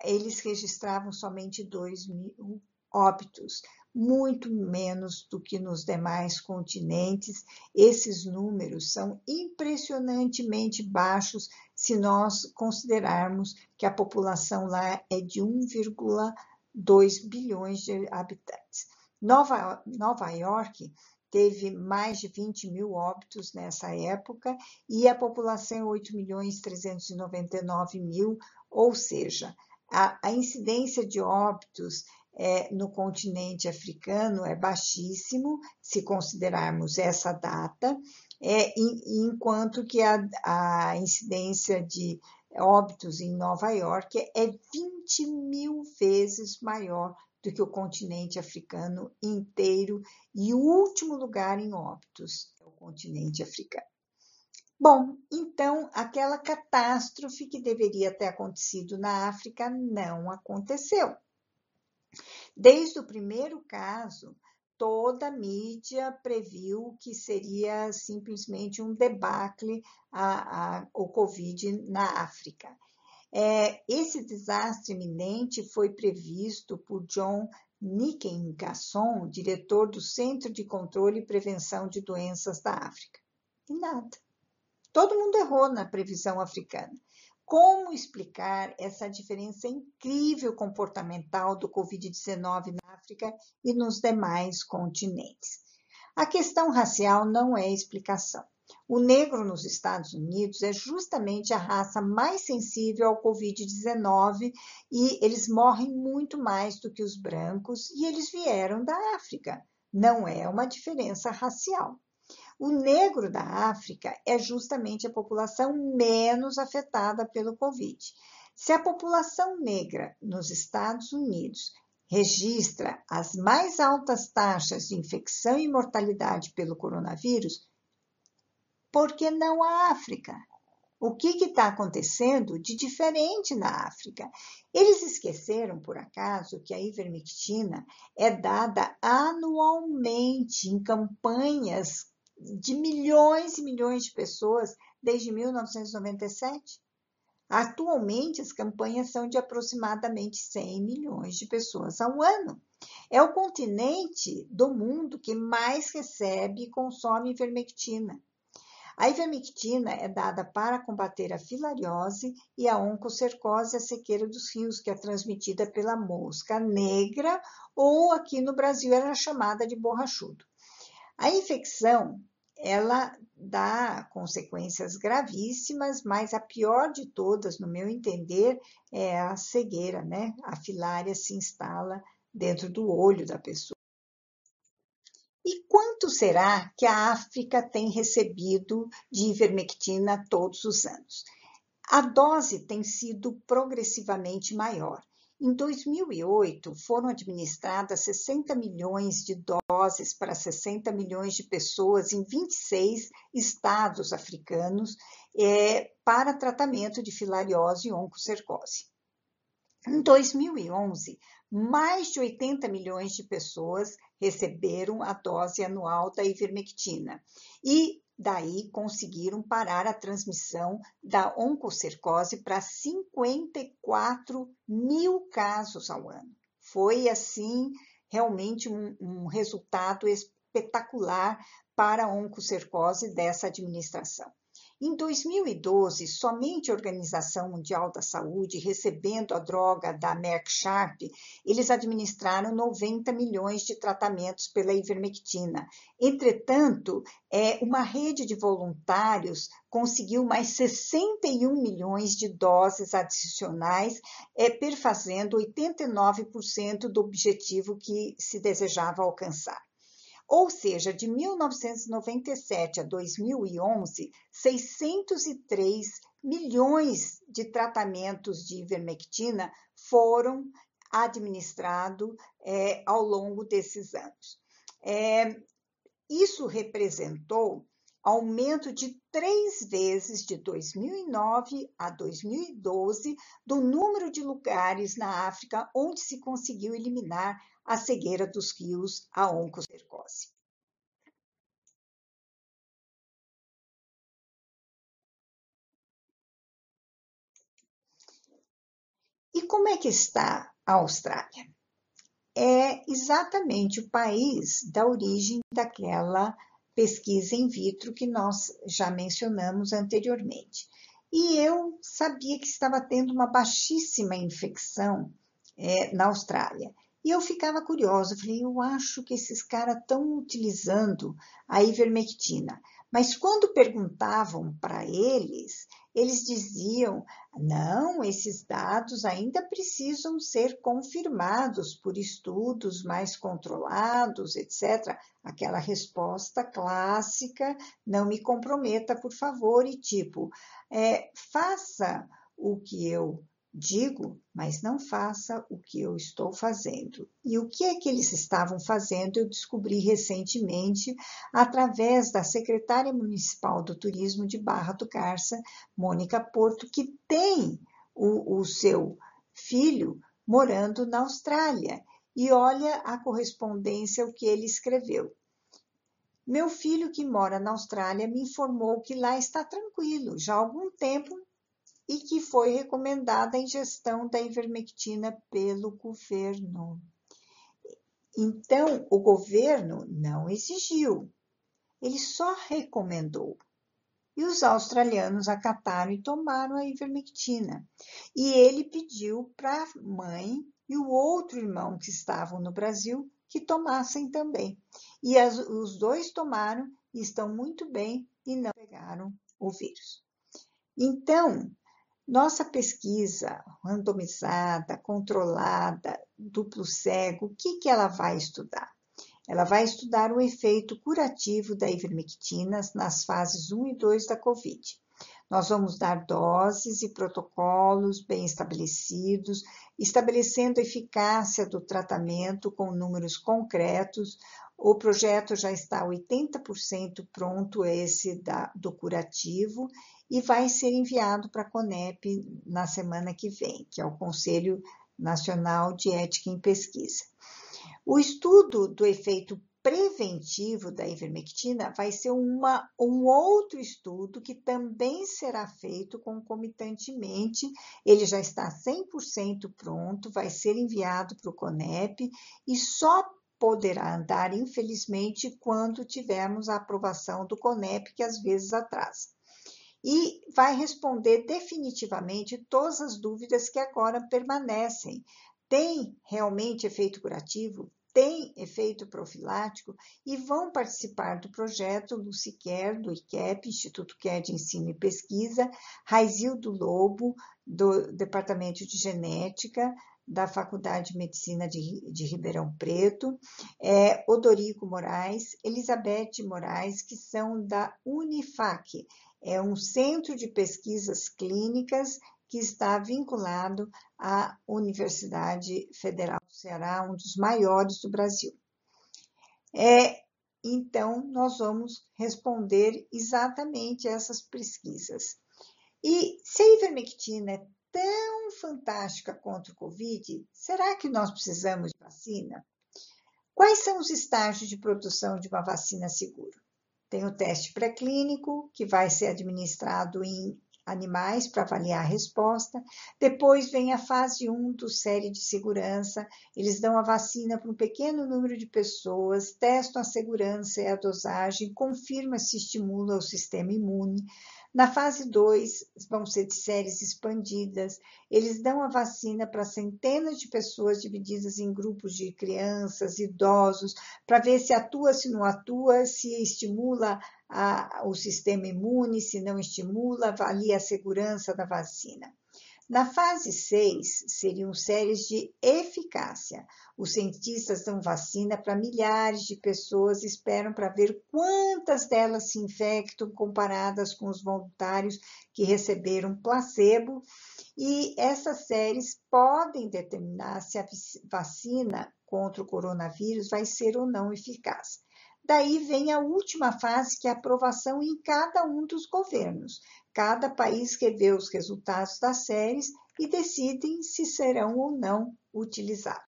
eles registravam somente dois mil óbitos, muito menos do que nos demais continentes. Esses números são impressionantemente baixos se nós considerarmos que a população lá é de um vírgula dois bilhões de habitantes. Nova, Nova York teve mais de vinte mil óbitos nessa época e a população é oito milhões trezentos e noventa e nove mil, ou seja, a, a incidência de óbitos é, no continente africano é baixíssimo, se considerarmos essa data, é, em, enquanto que a, a incidência de óbitos em Nova York é vinte mil vezes maior do que o continente africano inteiro, e o último lugar em óbitos é o continente africano. Bom, então, aquela catástrofe que deveria ter acontecido na África não aconteceu. Desde o primeiro caso, toda a mídia previu que seria simplesmente um debacle a, a, o Covid na África. É, esse desastre iminente foi previsto por John Nickengasson, diretor do Centro de Controle e Prevenção de Doenças da África. E nada. Todo mundo errou na previsão africana. Como explicar essa diferença incrível comportamental do Covid dezenove na África e nos demais continentes? A questão racial não é explicação. O negro nos Estados Unidos é justamente a raça mais sensível ao Covid dezenove e eles morrem muito mais do que os brancos e eles vieram da África. Não é uma diferença racial. O negro da África é justamente a população menos afetada pelo Covid. Se a população negra nos Estados Unidos registra as mais altas taxas de infecção e mortalidade pelo coronavírus, por que não a África? o que está acontecendo de diferente na África. Eles esqueceram, por acaso, que a ivermectina é dada anualmente em campanhas de milhões e milhões de pessoas desde mil novecentos e noventa e sete. Atualmente, as campanhas são de aproximadamente cem milhões de pessoas ao ano. É o continente do mundo que mais recebe e consome ivermectina. A ivermectina é dada para combater a filariose e a oncocercose, a sequeira dos rios, que é transmitida pela mosca negra, ou aqui no Brasil era chamada de borrachudo. A infecção, ela dá consequências gravíssimas, mas a pior de todas, no meu entender, é a cegueira, né? A filária se instala dentro do olho da pessoa. E quanto será que a África tem recebido de ivermectina todos os anos? A dose tem sido progressivamente maior. Em dois mil e oito, foram administradas sessenta milhões de doses para sessenta milhões de pessoas em vinte e seis estados africanos é, para tratamento de filariose e oncocercose. Em dois mil e onze, mais de oitenta milhões de pessoas receberam a dose anual da ivermectina e daí conseguiram parar a transmissão da oncocercose para cinquenta e quatro mil casos ao ano. Foi, assim, realmente um, um resultado espetacular para a oncocercose dessa administração. Em dois mil e doze, somente a Organização Mundial da Saúde, recebendo a droga da Merck Sharp, eles administraram noventa milhões de tratamentos pela ivermectina. Entretanto, é, uma rede de voluntários conseguiu mais sessenta e um milhões de doses adicionais, é, perfazendo oitenta e nove por cento do objetivo que se desejava alcançar. Ou seja, de mil novecentos e noventa e sete a dois mil e onze, seiscentos e três milhões de tratamentos de ivermectina foram administrados é, ao longo desses anos. É, isso representou aumento de três vezes, de dois mil e nove a dois mil e doze, do número de lugares na África onde se conseguiu eliminar a cegueira dos rios, a oncocercose. E como é que está a Austrália? É exatamente o país da origem daquela pesquisa in vitro que nós já mencionamos anteriormente. E eu sabia que estava tendo uma baixíssima infecção é, na Austrália. E eu ficava curiosa, eu falei, eu acho que esses caras estão utilizando a ivermectina. Mas quando perguntavam para eles, eles diziam, não, esses dados ainda precisam ser confirmados por estudos mais controlados, etcétera. Aquela resposta clássica, não me comprometa, por favor, e tipo, é, faça o que eu digo, mas não faça o que eu estou fazendo. E o que é que eles estavam fazendo, eu descobri recentemente através da secretária municipal do turismo de Barra do Garça, Mônica Porto, que tem o, o seu filho morando na Austrália. E olha a correspondência, o que ele escreveu. Meu filho que mora na Austrália me informou que lá está tranquilo, já há algum tempo, e que foi recomendada a ingestão da ivermectina pelo governo. Então, o governo não exigiu, ele só recomendou. E os australianos acataram e tomaram a ivermectina. E ele pediu para a mãe e o outro irmão que estavam no Brasil que tomassem também. E as, os dois tomaram e estão muito bem e não pegaram o vírus. Então, nossa pesquisa randomizada, controlada, duplo cego, o que, que ela vai estudar? Ela vai estudar o efeito curativo da ivermectina nas fases um e dois da Covid. Nós vamos dar doses e protocolos bem estabelecidos, estabelecendo a eficácia do tratamento com números concretos, O projeto já está oitenta por cento pronto, esse da, do curativo, e vai ser enviado para a CONEP na semana que vem, que é o Conselho Nacional de Ética em Pesquisa. O estudo do efeito preventivo da ivermectina vai ser uma, um outro estudo que também será feito concomitantemente. Ele já está cem por cento pronto, vai ser enviado para o CONEP e só poderá andar, infelizmente, quando tivermos a aprovação do CONEP, que às vezes atrasa. E vai responder definitivamente todas as dúvidas que agora permanecem. Tem realmente efeito curativo? Tem efeito profilático? E vão participar do projeto Lucy Kerr, do I C E P, Instituto Kerr de Ensino e Pesquisa, Raizildo Lobo, do Departamento de Genética, da Faculdade de Medicina de, de Ribeirão Preto, é, Odorico Moraes, Elizabeth Moraes, que são da Unifac, é um centro de pesquisas clínicas que está vinculado à Universidade Federal do Ceará, um dos maiores do Brasil. É, então, nós vamos responder exatamente essas pesquisas. E se a ivermectina é tão fantástica contra o Covid, será que nós precisamos de vacina? Quais são os estágios de produção de uma vacina segura? Tem o teste pré-clínico, que vai ser administrado em animais para avaliar a resposta. Depois vem a fase um do série de segurança. Eles dão a vacina para um pequeno número de pessoas, testam a segurança e a dosagem, confirmam se estimula o sistema imune. Na fase dois, vão ser de séries expandidas, eles dão a vacina para centenas de pessoas divididas em grupos de crianças, idosos, para ver se atua, se não atua, se estimula a, o sistema imune, se não estimula, avalia a segurança da vacina. Na fase seis, seriam séries de eficácia. Os cientistas dão vacina para milhares de pessoas e esperam para ver quantas delas se infectam comparadas com os voluntários que receberam placebo. E essas séries podem determinar se a vacina contra o coronavírus vai ser ou não eficaz. Daí vem a última fase, que é a aprovação em cada um dos governos. Cada país revê os resultados das séries e decidem se serão ou não utilizados.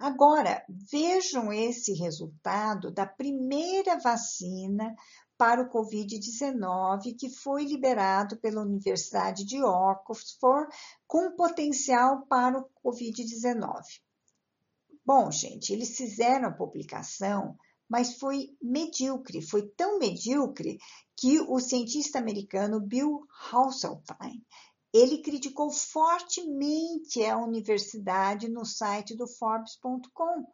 Agora, vejam esse resultado da primeira vacina para o Covid dezenove, que foi liberado pela Universidade de Oxford, com potencial para o Covid dezenove. Bom, gente, eles fizeram a publicação, mas foi medíocre, foi tão medíocre que o cientista americano Bill Hasseltine, ele criticou fortemente a universidade no site do Forbes ponto com.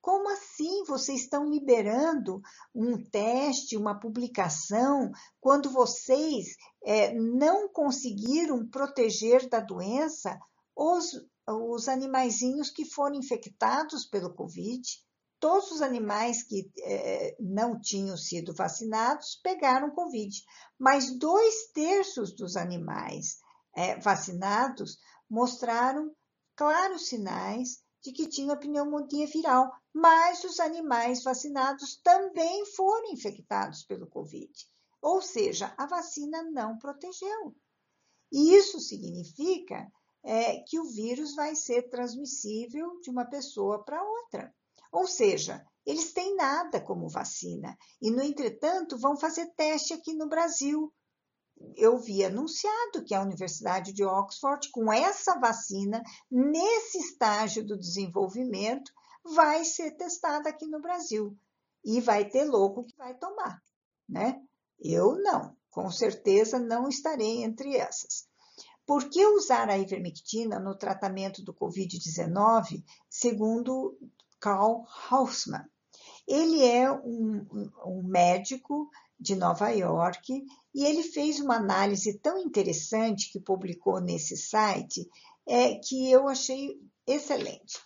Como assim vocês estão liberando um teste, uma publicação, quando vocês é, não conseguiram proteger da doença os, os animaizinhos que foram infectados pelo Covid? Todos os animais que eh, não tinham sido vacinados pegaram Covid, mas dois terços dos animais eh, vacinados mostraram claros sinais de que tinham pneumonia viral, mas os animais vacinados também foram infectados pelo Covid, ou seja, a vacina não protegeu. E isso significa eh, que o vírus vai ser transmissível de uma pessoa para outra. Ou seja, eles têm nada como vacina e, no entretanto, vão fazer teste aqui no Brasil. Eu vi anunciado que a Universidade de Oxford, com essa vacina, nesse estágio do desenvolvimento, vai ser testada aqui no Brasil e vai ter louco que vai tomar, né? Eu não, com certeza não estarei entre essas. Por que usar a ivermectina no tratamento do Covid dezenove, segundo Carl Hausmann? Ele é um, um, um médico de Nova York e ele fez uma análise tão interessante que publicou nesse site é, que eu achei excelente.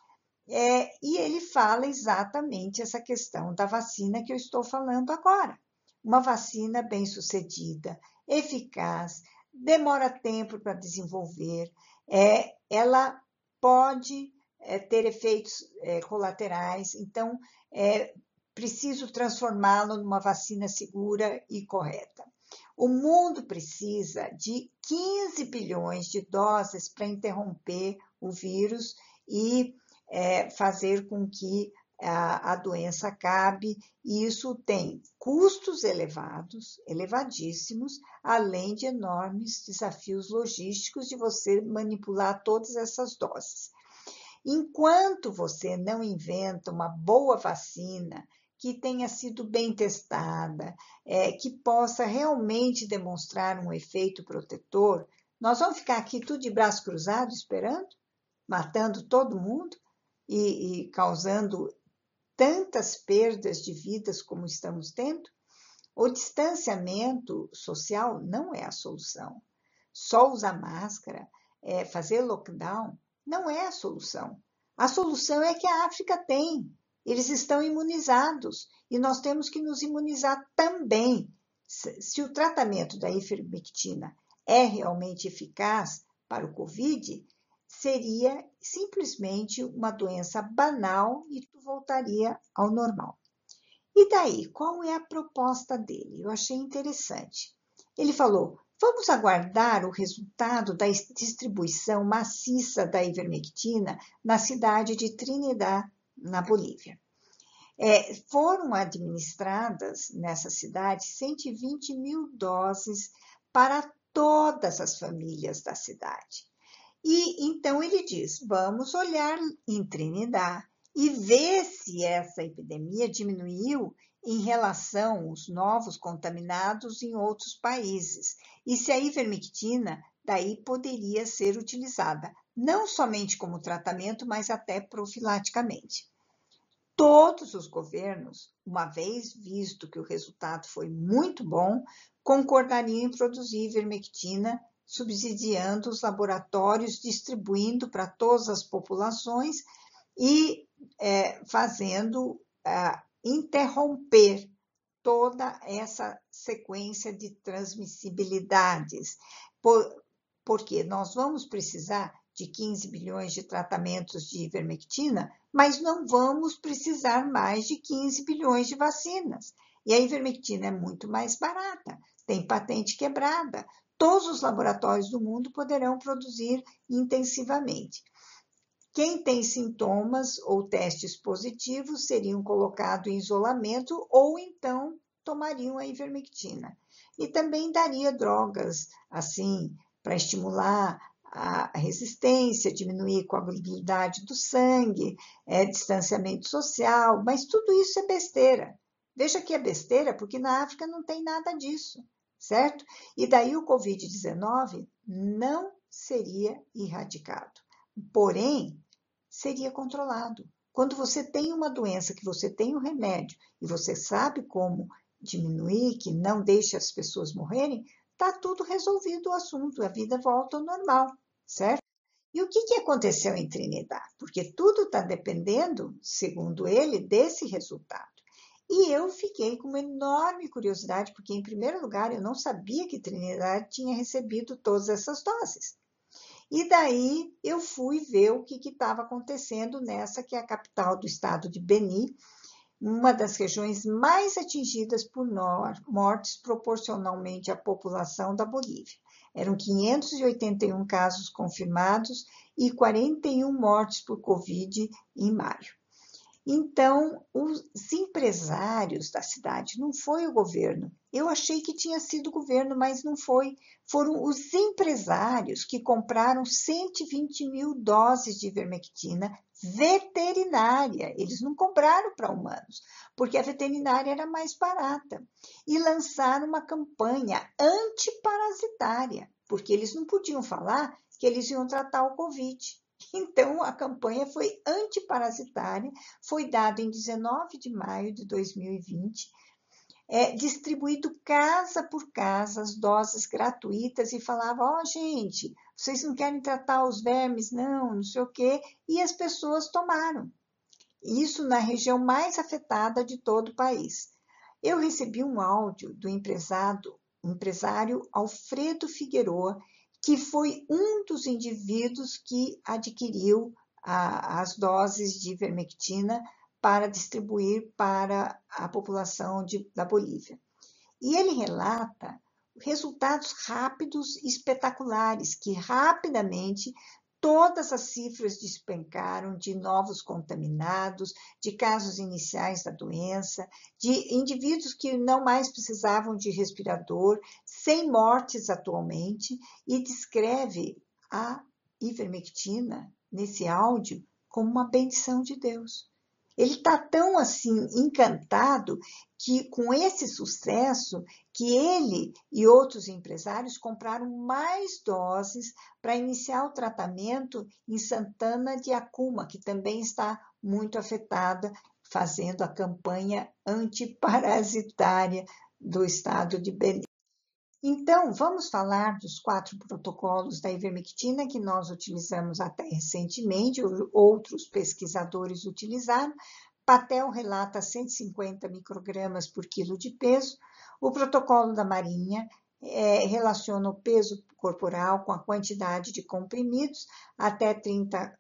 É, e ele fala exatamente essa questão da vacina que eu estou falando agora. Uma vacina bem-sucedida, eficaz, demora tempo para desenvolver, é, ela pode É, ter efeitos é, colaterais, então é, preciso transformá-lo numa vacina segura e correta. O mundo precisa de quinze bilhões de doses para interromper o vírus e é, fazer com que a, a doença acabe, e isso tem custos elevados, elevadíssimos, além de enormes desafios logísticos de você manipular todas essas doses. Enquanto você não inventa uma boa vacina que tenha sido bem testada, é, que possa realmente demonstrar um efeito protetor, nós vamos ficar aqui tudo de braço cruzado esperando, matando todo mundo e, e causando tantas perdas de vidas como estamos tendo? O distanciamento social não é a solução. Só usar máscara, é, fazer lockdown, não é a solução. A solução é que a África tem. Eles estão imunizados e nós temos que nos imunizar também. Se o tratamento da ivermectina é realmente eficaz para o COVID, seria simplesmente uma doença banal e tudo voltaria ao normal. E daí, qual é a proposta dele? Eu achei interessante. Ele falou, vamos aguardar o resultado da distribuição maciça da ivermectina na cidade de Trinidad, na Bolívia. É, foram administradas nessa cidade cento e vinte mil doses para todas as famílias da cidade. E então ele diz, vamos olhar em Trinidad e ver se essa epidemia diminuiu em relação aos novos contaminados em outros países e se a ivermectina daí poderia ser utilizada, não somente como tratamento, mas até profilaticamente. Todos os governos, uma vez visto que o resultado foi muito bom, concordariam em produzir ivermectina, subsidiando os laboratórios, distribuindo para todas as populações e é, fazendo é, interromper toda essa sequência de transmissibilidades, por, porque nós vamos precisar de quinze bilhões de tratamentos de ivermectina, mas não vamos precisar mais de quinze bilhões de vacinas. E a ivermectina é muito mais barata, tem patente quebrada. Todos os laboratórios do mundo poderão produzir intensivamente. Quem tem sintomas ou testes positivos seriam colocados em isolamento ou então tomariam a ivermectina. E também daria drogas, assim, para estimular a resistência, diminuir a coagulabilidade do sangue, é, distanciamento social, mas tudo isso é besteira. Veja que é besteira, porque na África não tem nada disso, certo? E daí o covid dezenove não seria erradicado, porém, seria controlado. Quando você tem uma doença que você tem o remédio e você sabe como diminuir, que não deixa as pessoas morrerem, está tudo resolvido o assunto, a vida volta ao normal, certo? E o que, que aconteceu em Trinidad? Porque tudo está dependendo, segundo ele, desse resultado. E eu fiquei com uma enorme curiosidade, porque em primeiro lugar eu não sabia que Trinidad tinha recebido todas essas doses. E daí eu fui ver o que estava acontecendo nessa, que é a capital do estado de Belém, uma das regiões mais atingidas por mortes proporcionalmente à população da Bolívia. Eram quinhentos e oitenta e um casos confirmados e quarenta e uma mortes por Covid em maio. Então, os empresários da cidade, não foi o governo. Eu achei que tinha sido o governo, mas não foi. Foram os empresários que compraram cento e vinte mil doses de ivermectina veterinária. Eles não compraram para humanos, porque a veterinária era mais barata. E lançaram uma campanha antiparasitária, porque eles não podiam falar que eles iam tratar o Covid. Então, a campanha foi antiparasitária, foi dada em dezenove de maio de dois mil e vinte, é, distribuído casa por casa as doses gratuitas e falava, ó, gente, vocês não querem tratar os vermes, não, não sei o quê, e as pessoas tomaram. Isso na região mais afetada de todo o país. Eu recebi um áudio do empresário, empresário Alfredo Figueroa, que foi um dos indivíduos que adquiriu a, as doses de ivermectina para distribuir para a população de, da Bolívia. E ele relata resultados rápidos e espetaculares, que rapidamente todas as cifras despencaram de novos contaminados, de casos iniciais da doença, de indivíduos que não mais precisavam de respirador, sem mortes atualmente, e descreve a ivermectina, nesse áudio, como uma benção de Deus. Ele está tão assim encantado que com esse sucesso que ele e outros empresários compraram mais doses para iniciar o tratamento em Santana de Acuma, que também está muito afetada, fazendo a campanha antiparasitária do estado de Belém. Então, vamos falar dos quatro protocolos da ivermectina que nós utilizamos até recentemente, outros pesquisadores utilizaram. Patel relata cento e cinquenta microgramas por quilo de peso. O protocolo da Marinha é, relaciona o peso corporal com a quantidade de comprimidos, até trinta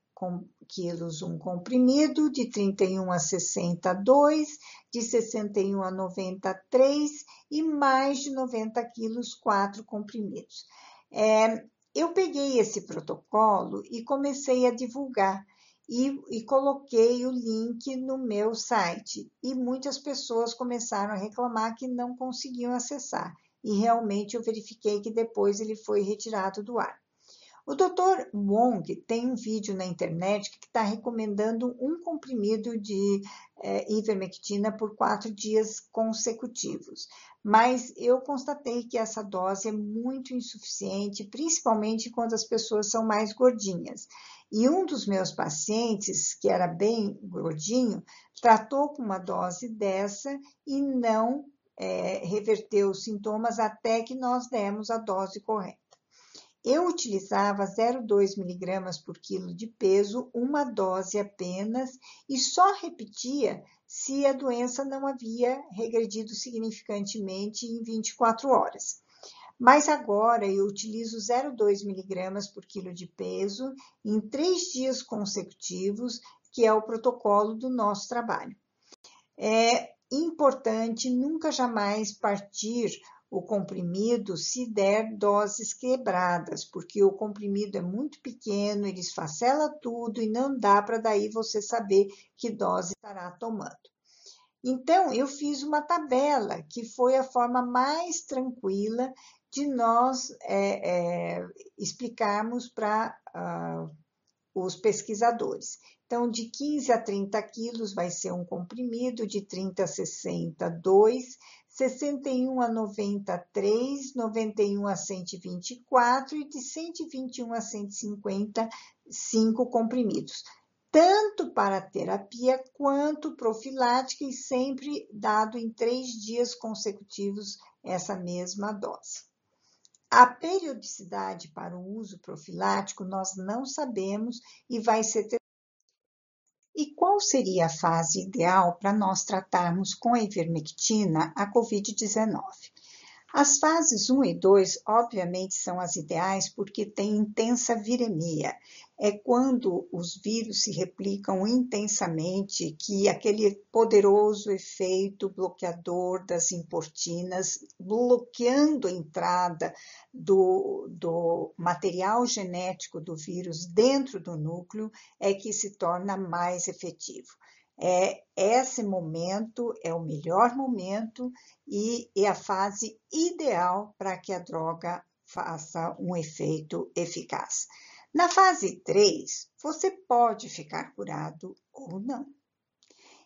quilos um comprimido, de trinta e um a sessenta, dois, de sessenta e um a noventa, três, e mais de noventa quilos, quatro comprimidos. É, eu peguei esse protocolo e comecei a divulgar, e, e coloquei o link no meu site, e muitas pessoas começaram a reclamar que não conseguiam acessar, e realmente eu verifiquei que depois ele foi retirado do ar. O doutor Wong tem um vídeo na internet que está recomendando um comprimido de eh, ivermectina por quatro dias consecutivos, mas eu constatei que essa dose é muito insuficiente, principalmente quando as pessoas são mais gordinhas. E um dos meus pacientes, que era bem gordinho, tratou com uma dose dessa e não eh, reverteu os sintomas até que nós demos a dose correta. Eu utilizava zero vírgula dois miligramas por quilo de peso, uma dose apenas, e só repetia se a doença não havia regredido significantemente em vinte e quatro horas. Mas agora eu utilizo zero vírgula dois miligramas por quilo de peso em três dias consecutivos, que é o protocolo do nosso trabalho. É importante nunca jamais partir o comprimido se der doses quebradas, porque o comprimido é muito pequeno, ele esfacela tudo e não dá para daí você saber que dose estará tomando. Então, eu fiz uma tabela, que foi a forma mais tranquila de nós é, é, explicarmos para uh, os pesquisadores. Então, de quinze a trinta quilos vai ser um comprimido, de trinta a sessenta, dois, sessenta e um a noventa e três, noventa e um a cento e vinte e quatro e de cento e vinte e um a cento e cinquenta, cinco comprimidos. Tanto para terapia quanto profilática e sempre dado em três dias consecutivos essa mesma dose. A periodicidade para o uso profilático nós não sabemos e vai ser. E qual seria a fase ideal para nós tratarmos com a ivermectina a covid dezenove? As fases um e dois, obviamente, são as ideais porque tem intensa viremia. É quando os vírus se replicam intensamente que aquele poderoso efeito bloqueador das importinas, bloqueando a entrada do, do material genético do vírus dentro do núcleo, é que se torna mais efetivo. É, esse momento é o melhor momento e é a fase ideal para que a droga faça um efeito eficaz. Na fase três, você pode ficar curado ou não.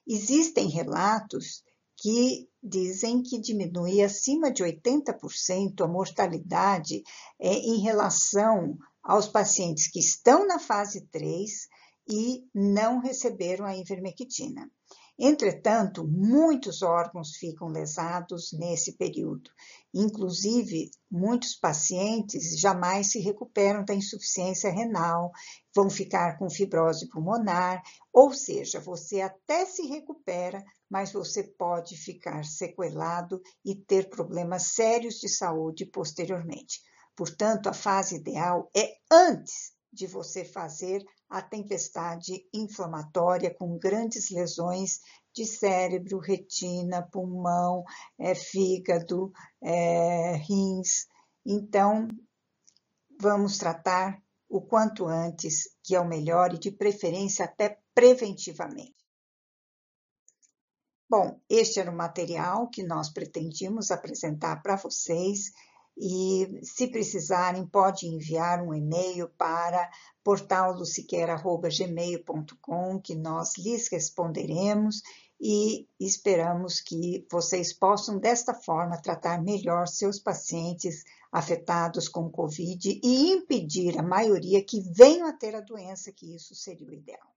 Existem relatos que dizem que diminui acima de oitenta por cento a mortalidade é, em relação aos pacientes que estão na fase três e não receberam a ivermectina. Entretanto, muitos órgãos ficam lesados nesse período. Inclusive, muitos pacientes jamais se recuperam da insuficiência renal, vão ficar com fibrose pulmonar, ou seja, você até se recupera, mas você pode ficar sequelado e ter problemas sérios de saúde posteriormente. Portanto, a fase ideal é antes de você fazer a tempestade inflamatória com grandes lesões de cérebro, retina, pulmão, é, fígado, é, rins. Então, vamos tratar o quanto antes, que é o melhor, e de preferência até preventivamente. Bom, este era o material que nós pretendíamos apresentar para vocês e, se precisarem, pode enviar um e-mail para portal do siqueira arroba gmail ponto com que nós lhes responderemos e esperamos que vocês possam, desta forma, tratar melhor seus pacientes afetados com Covid e impedir a maioria que venham a ter a doença, que isso seria o ideal.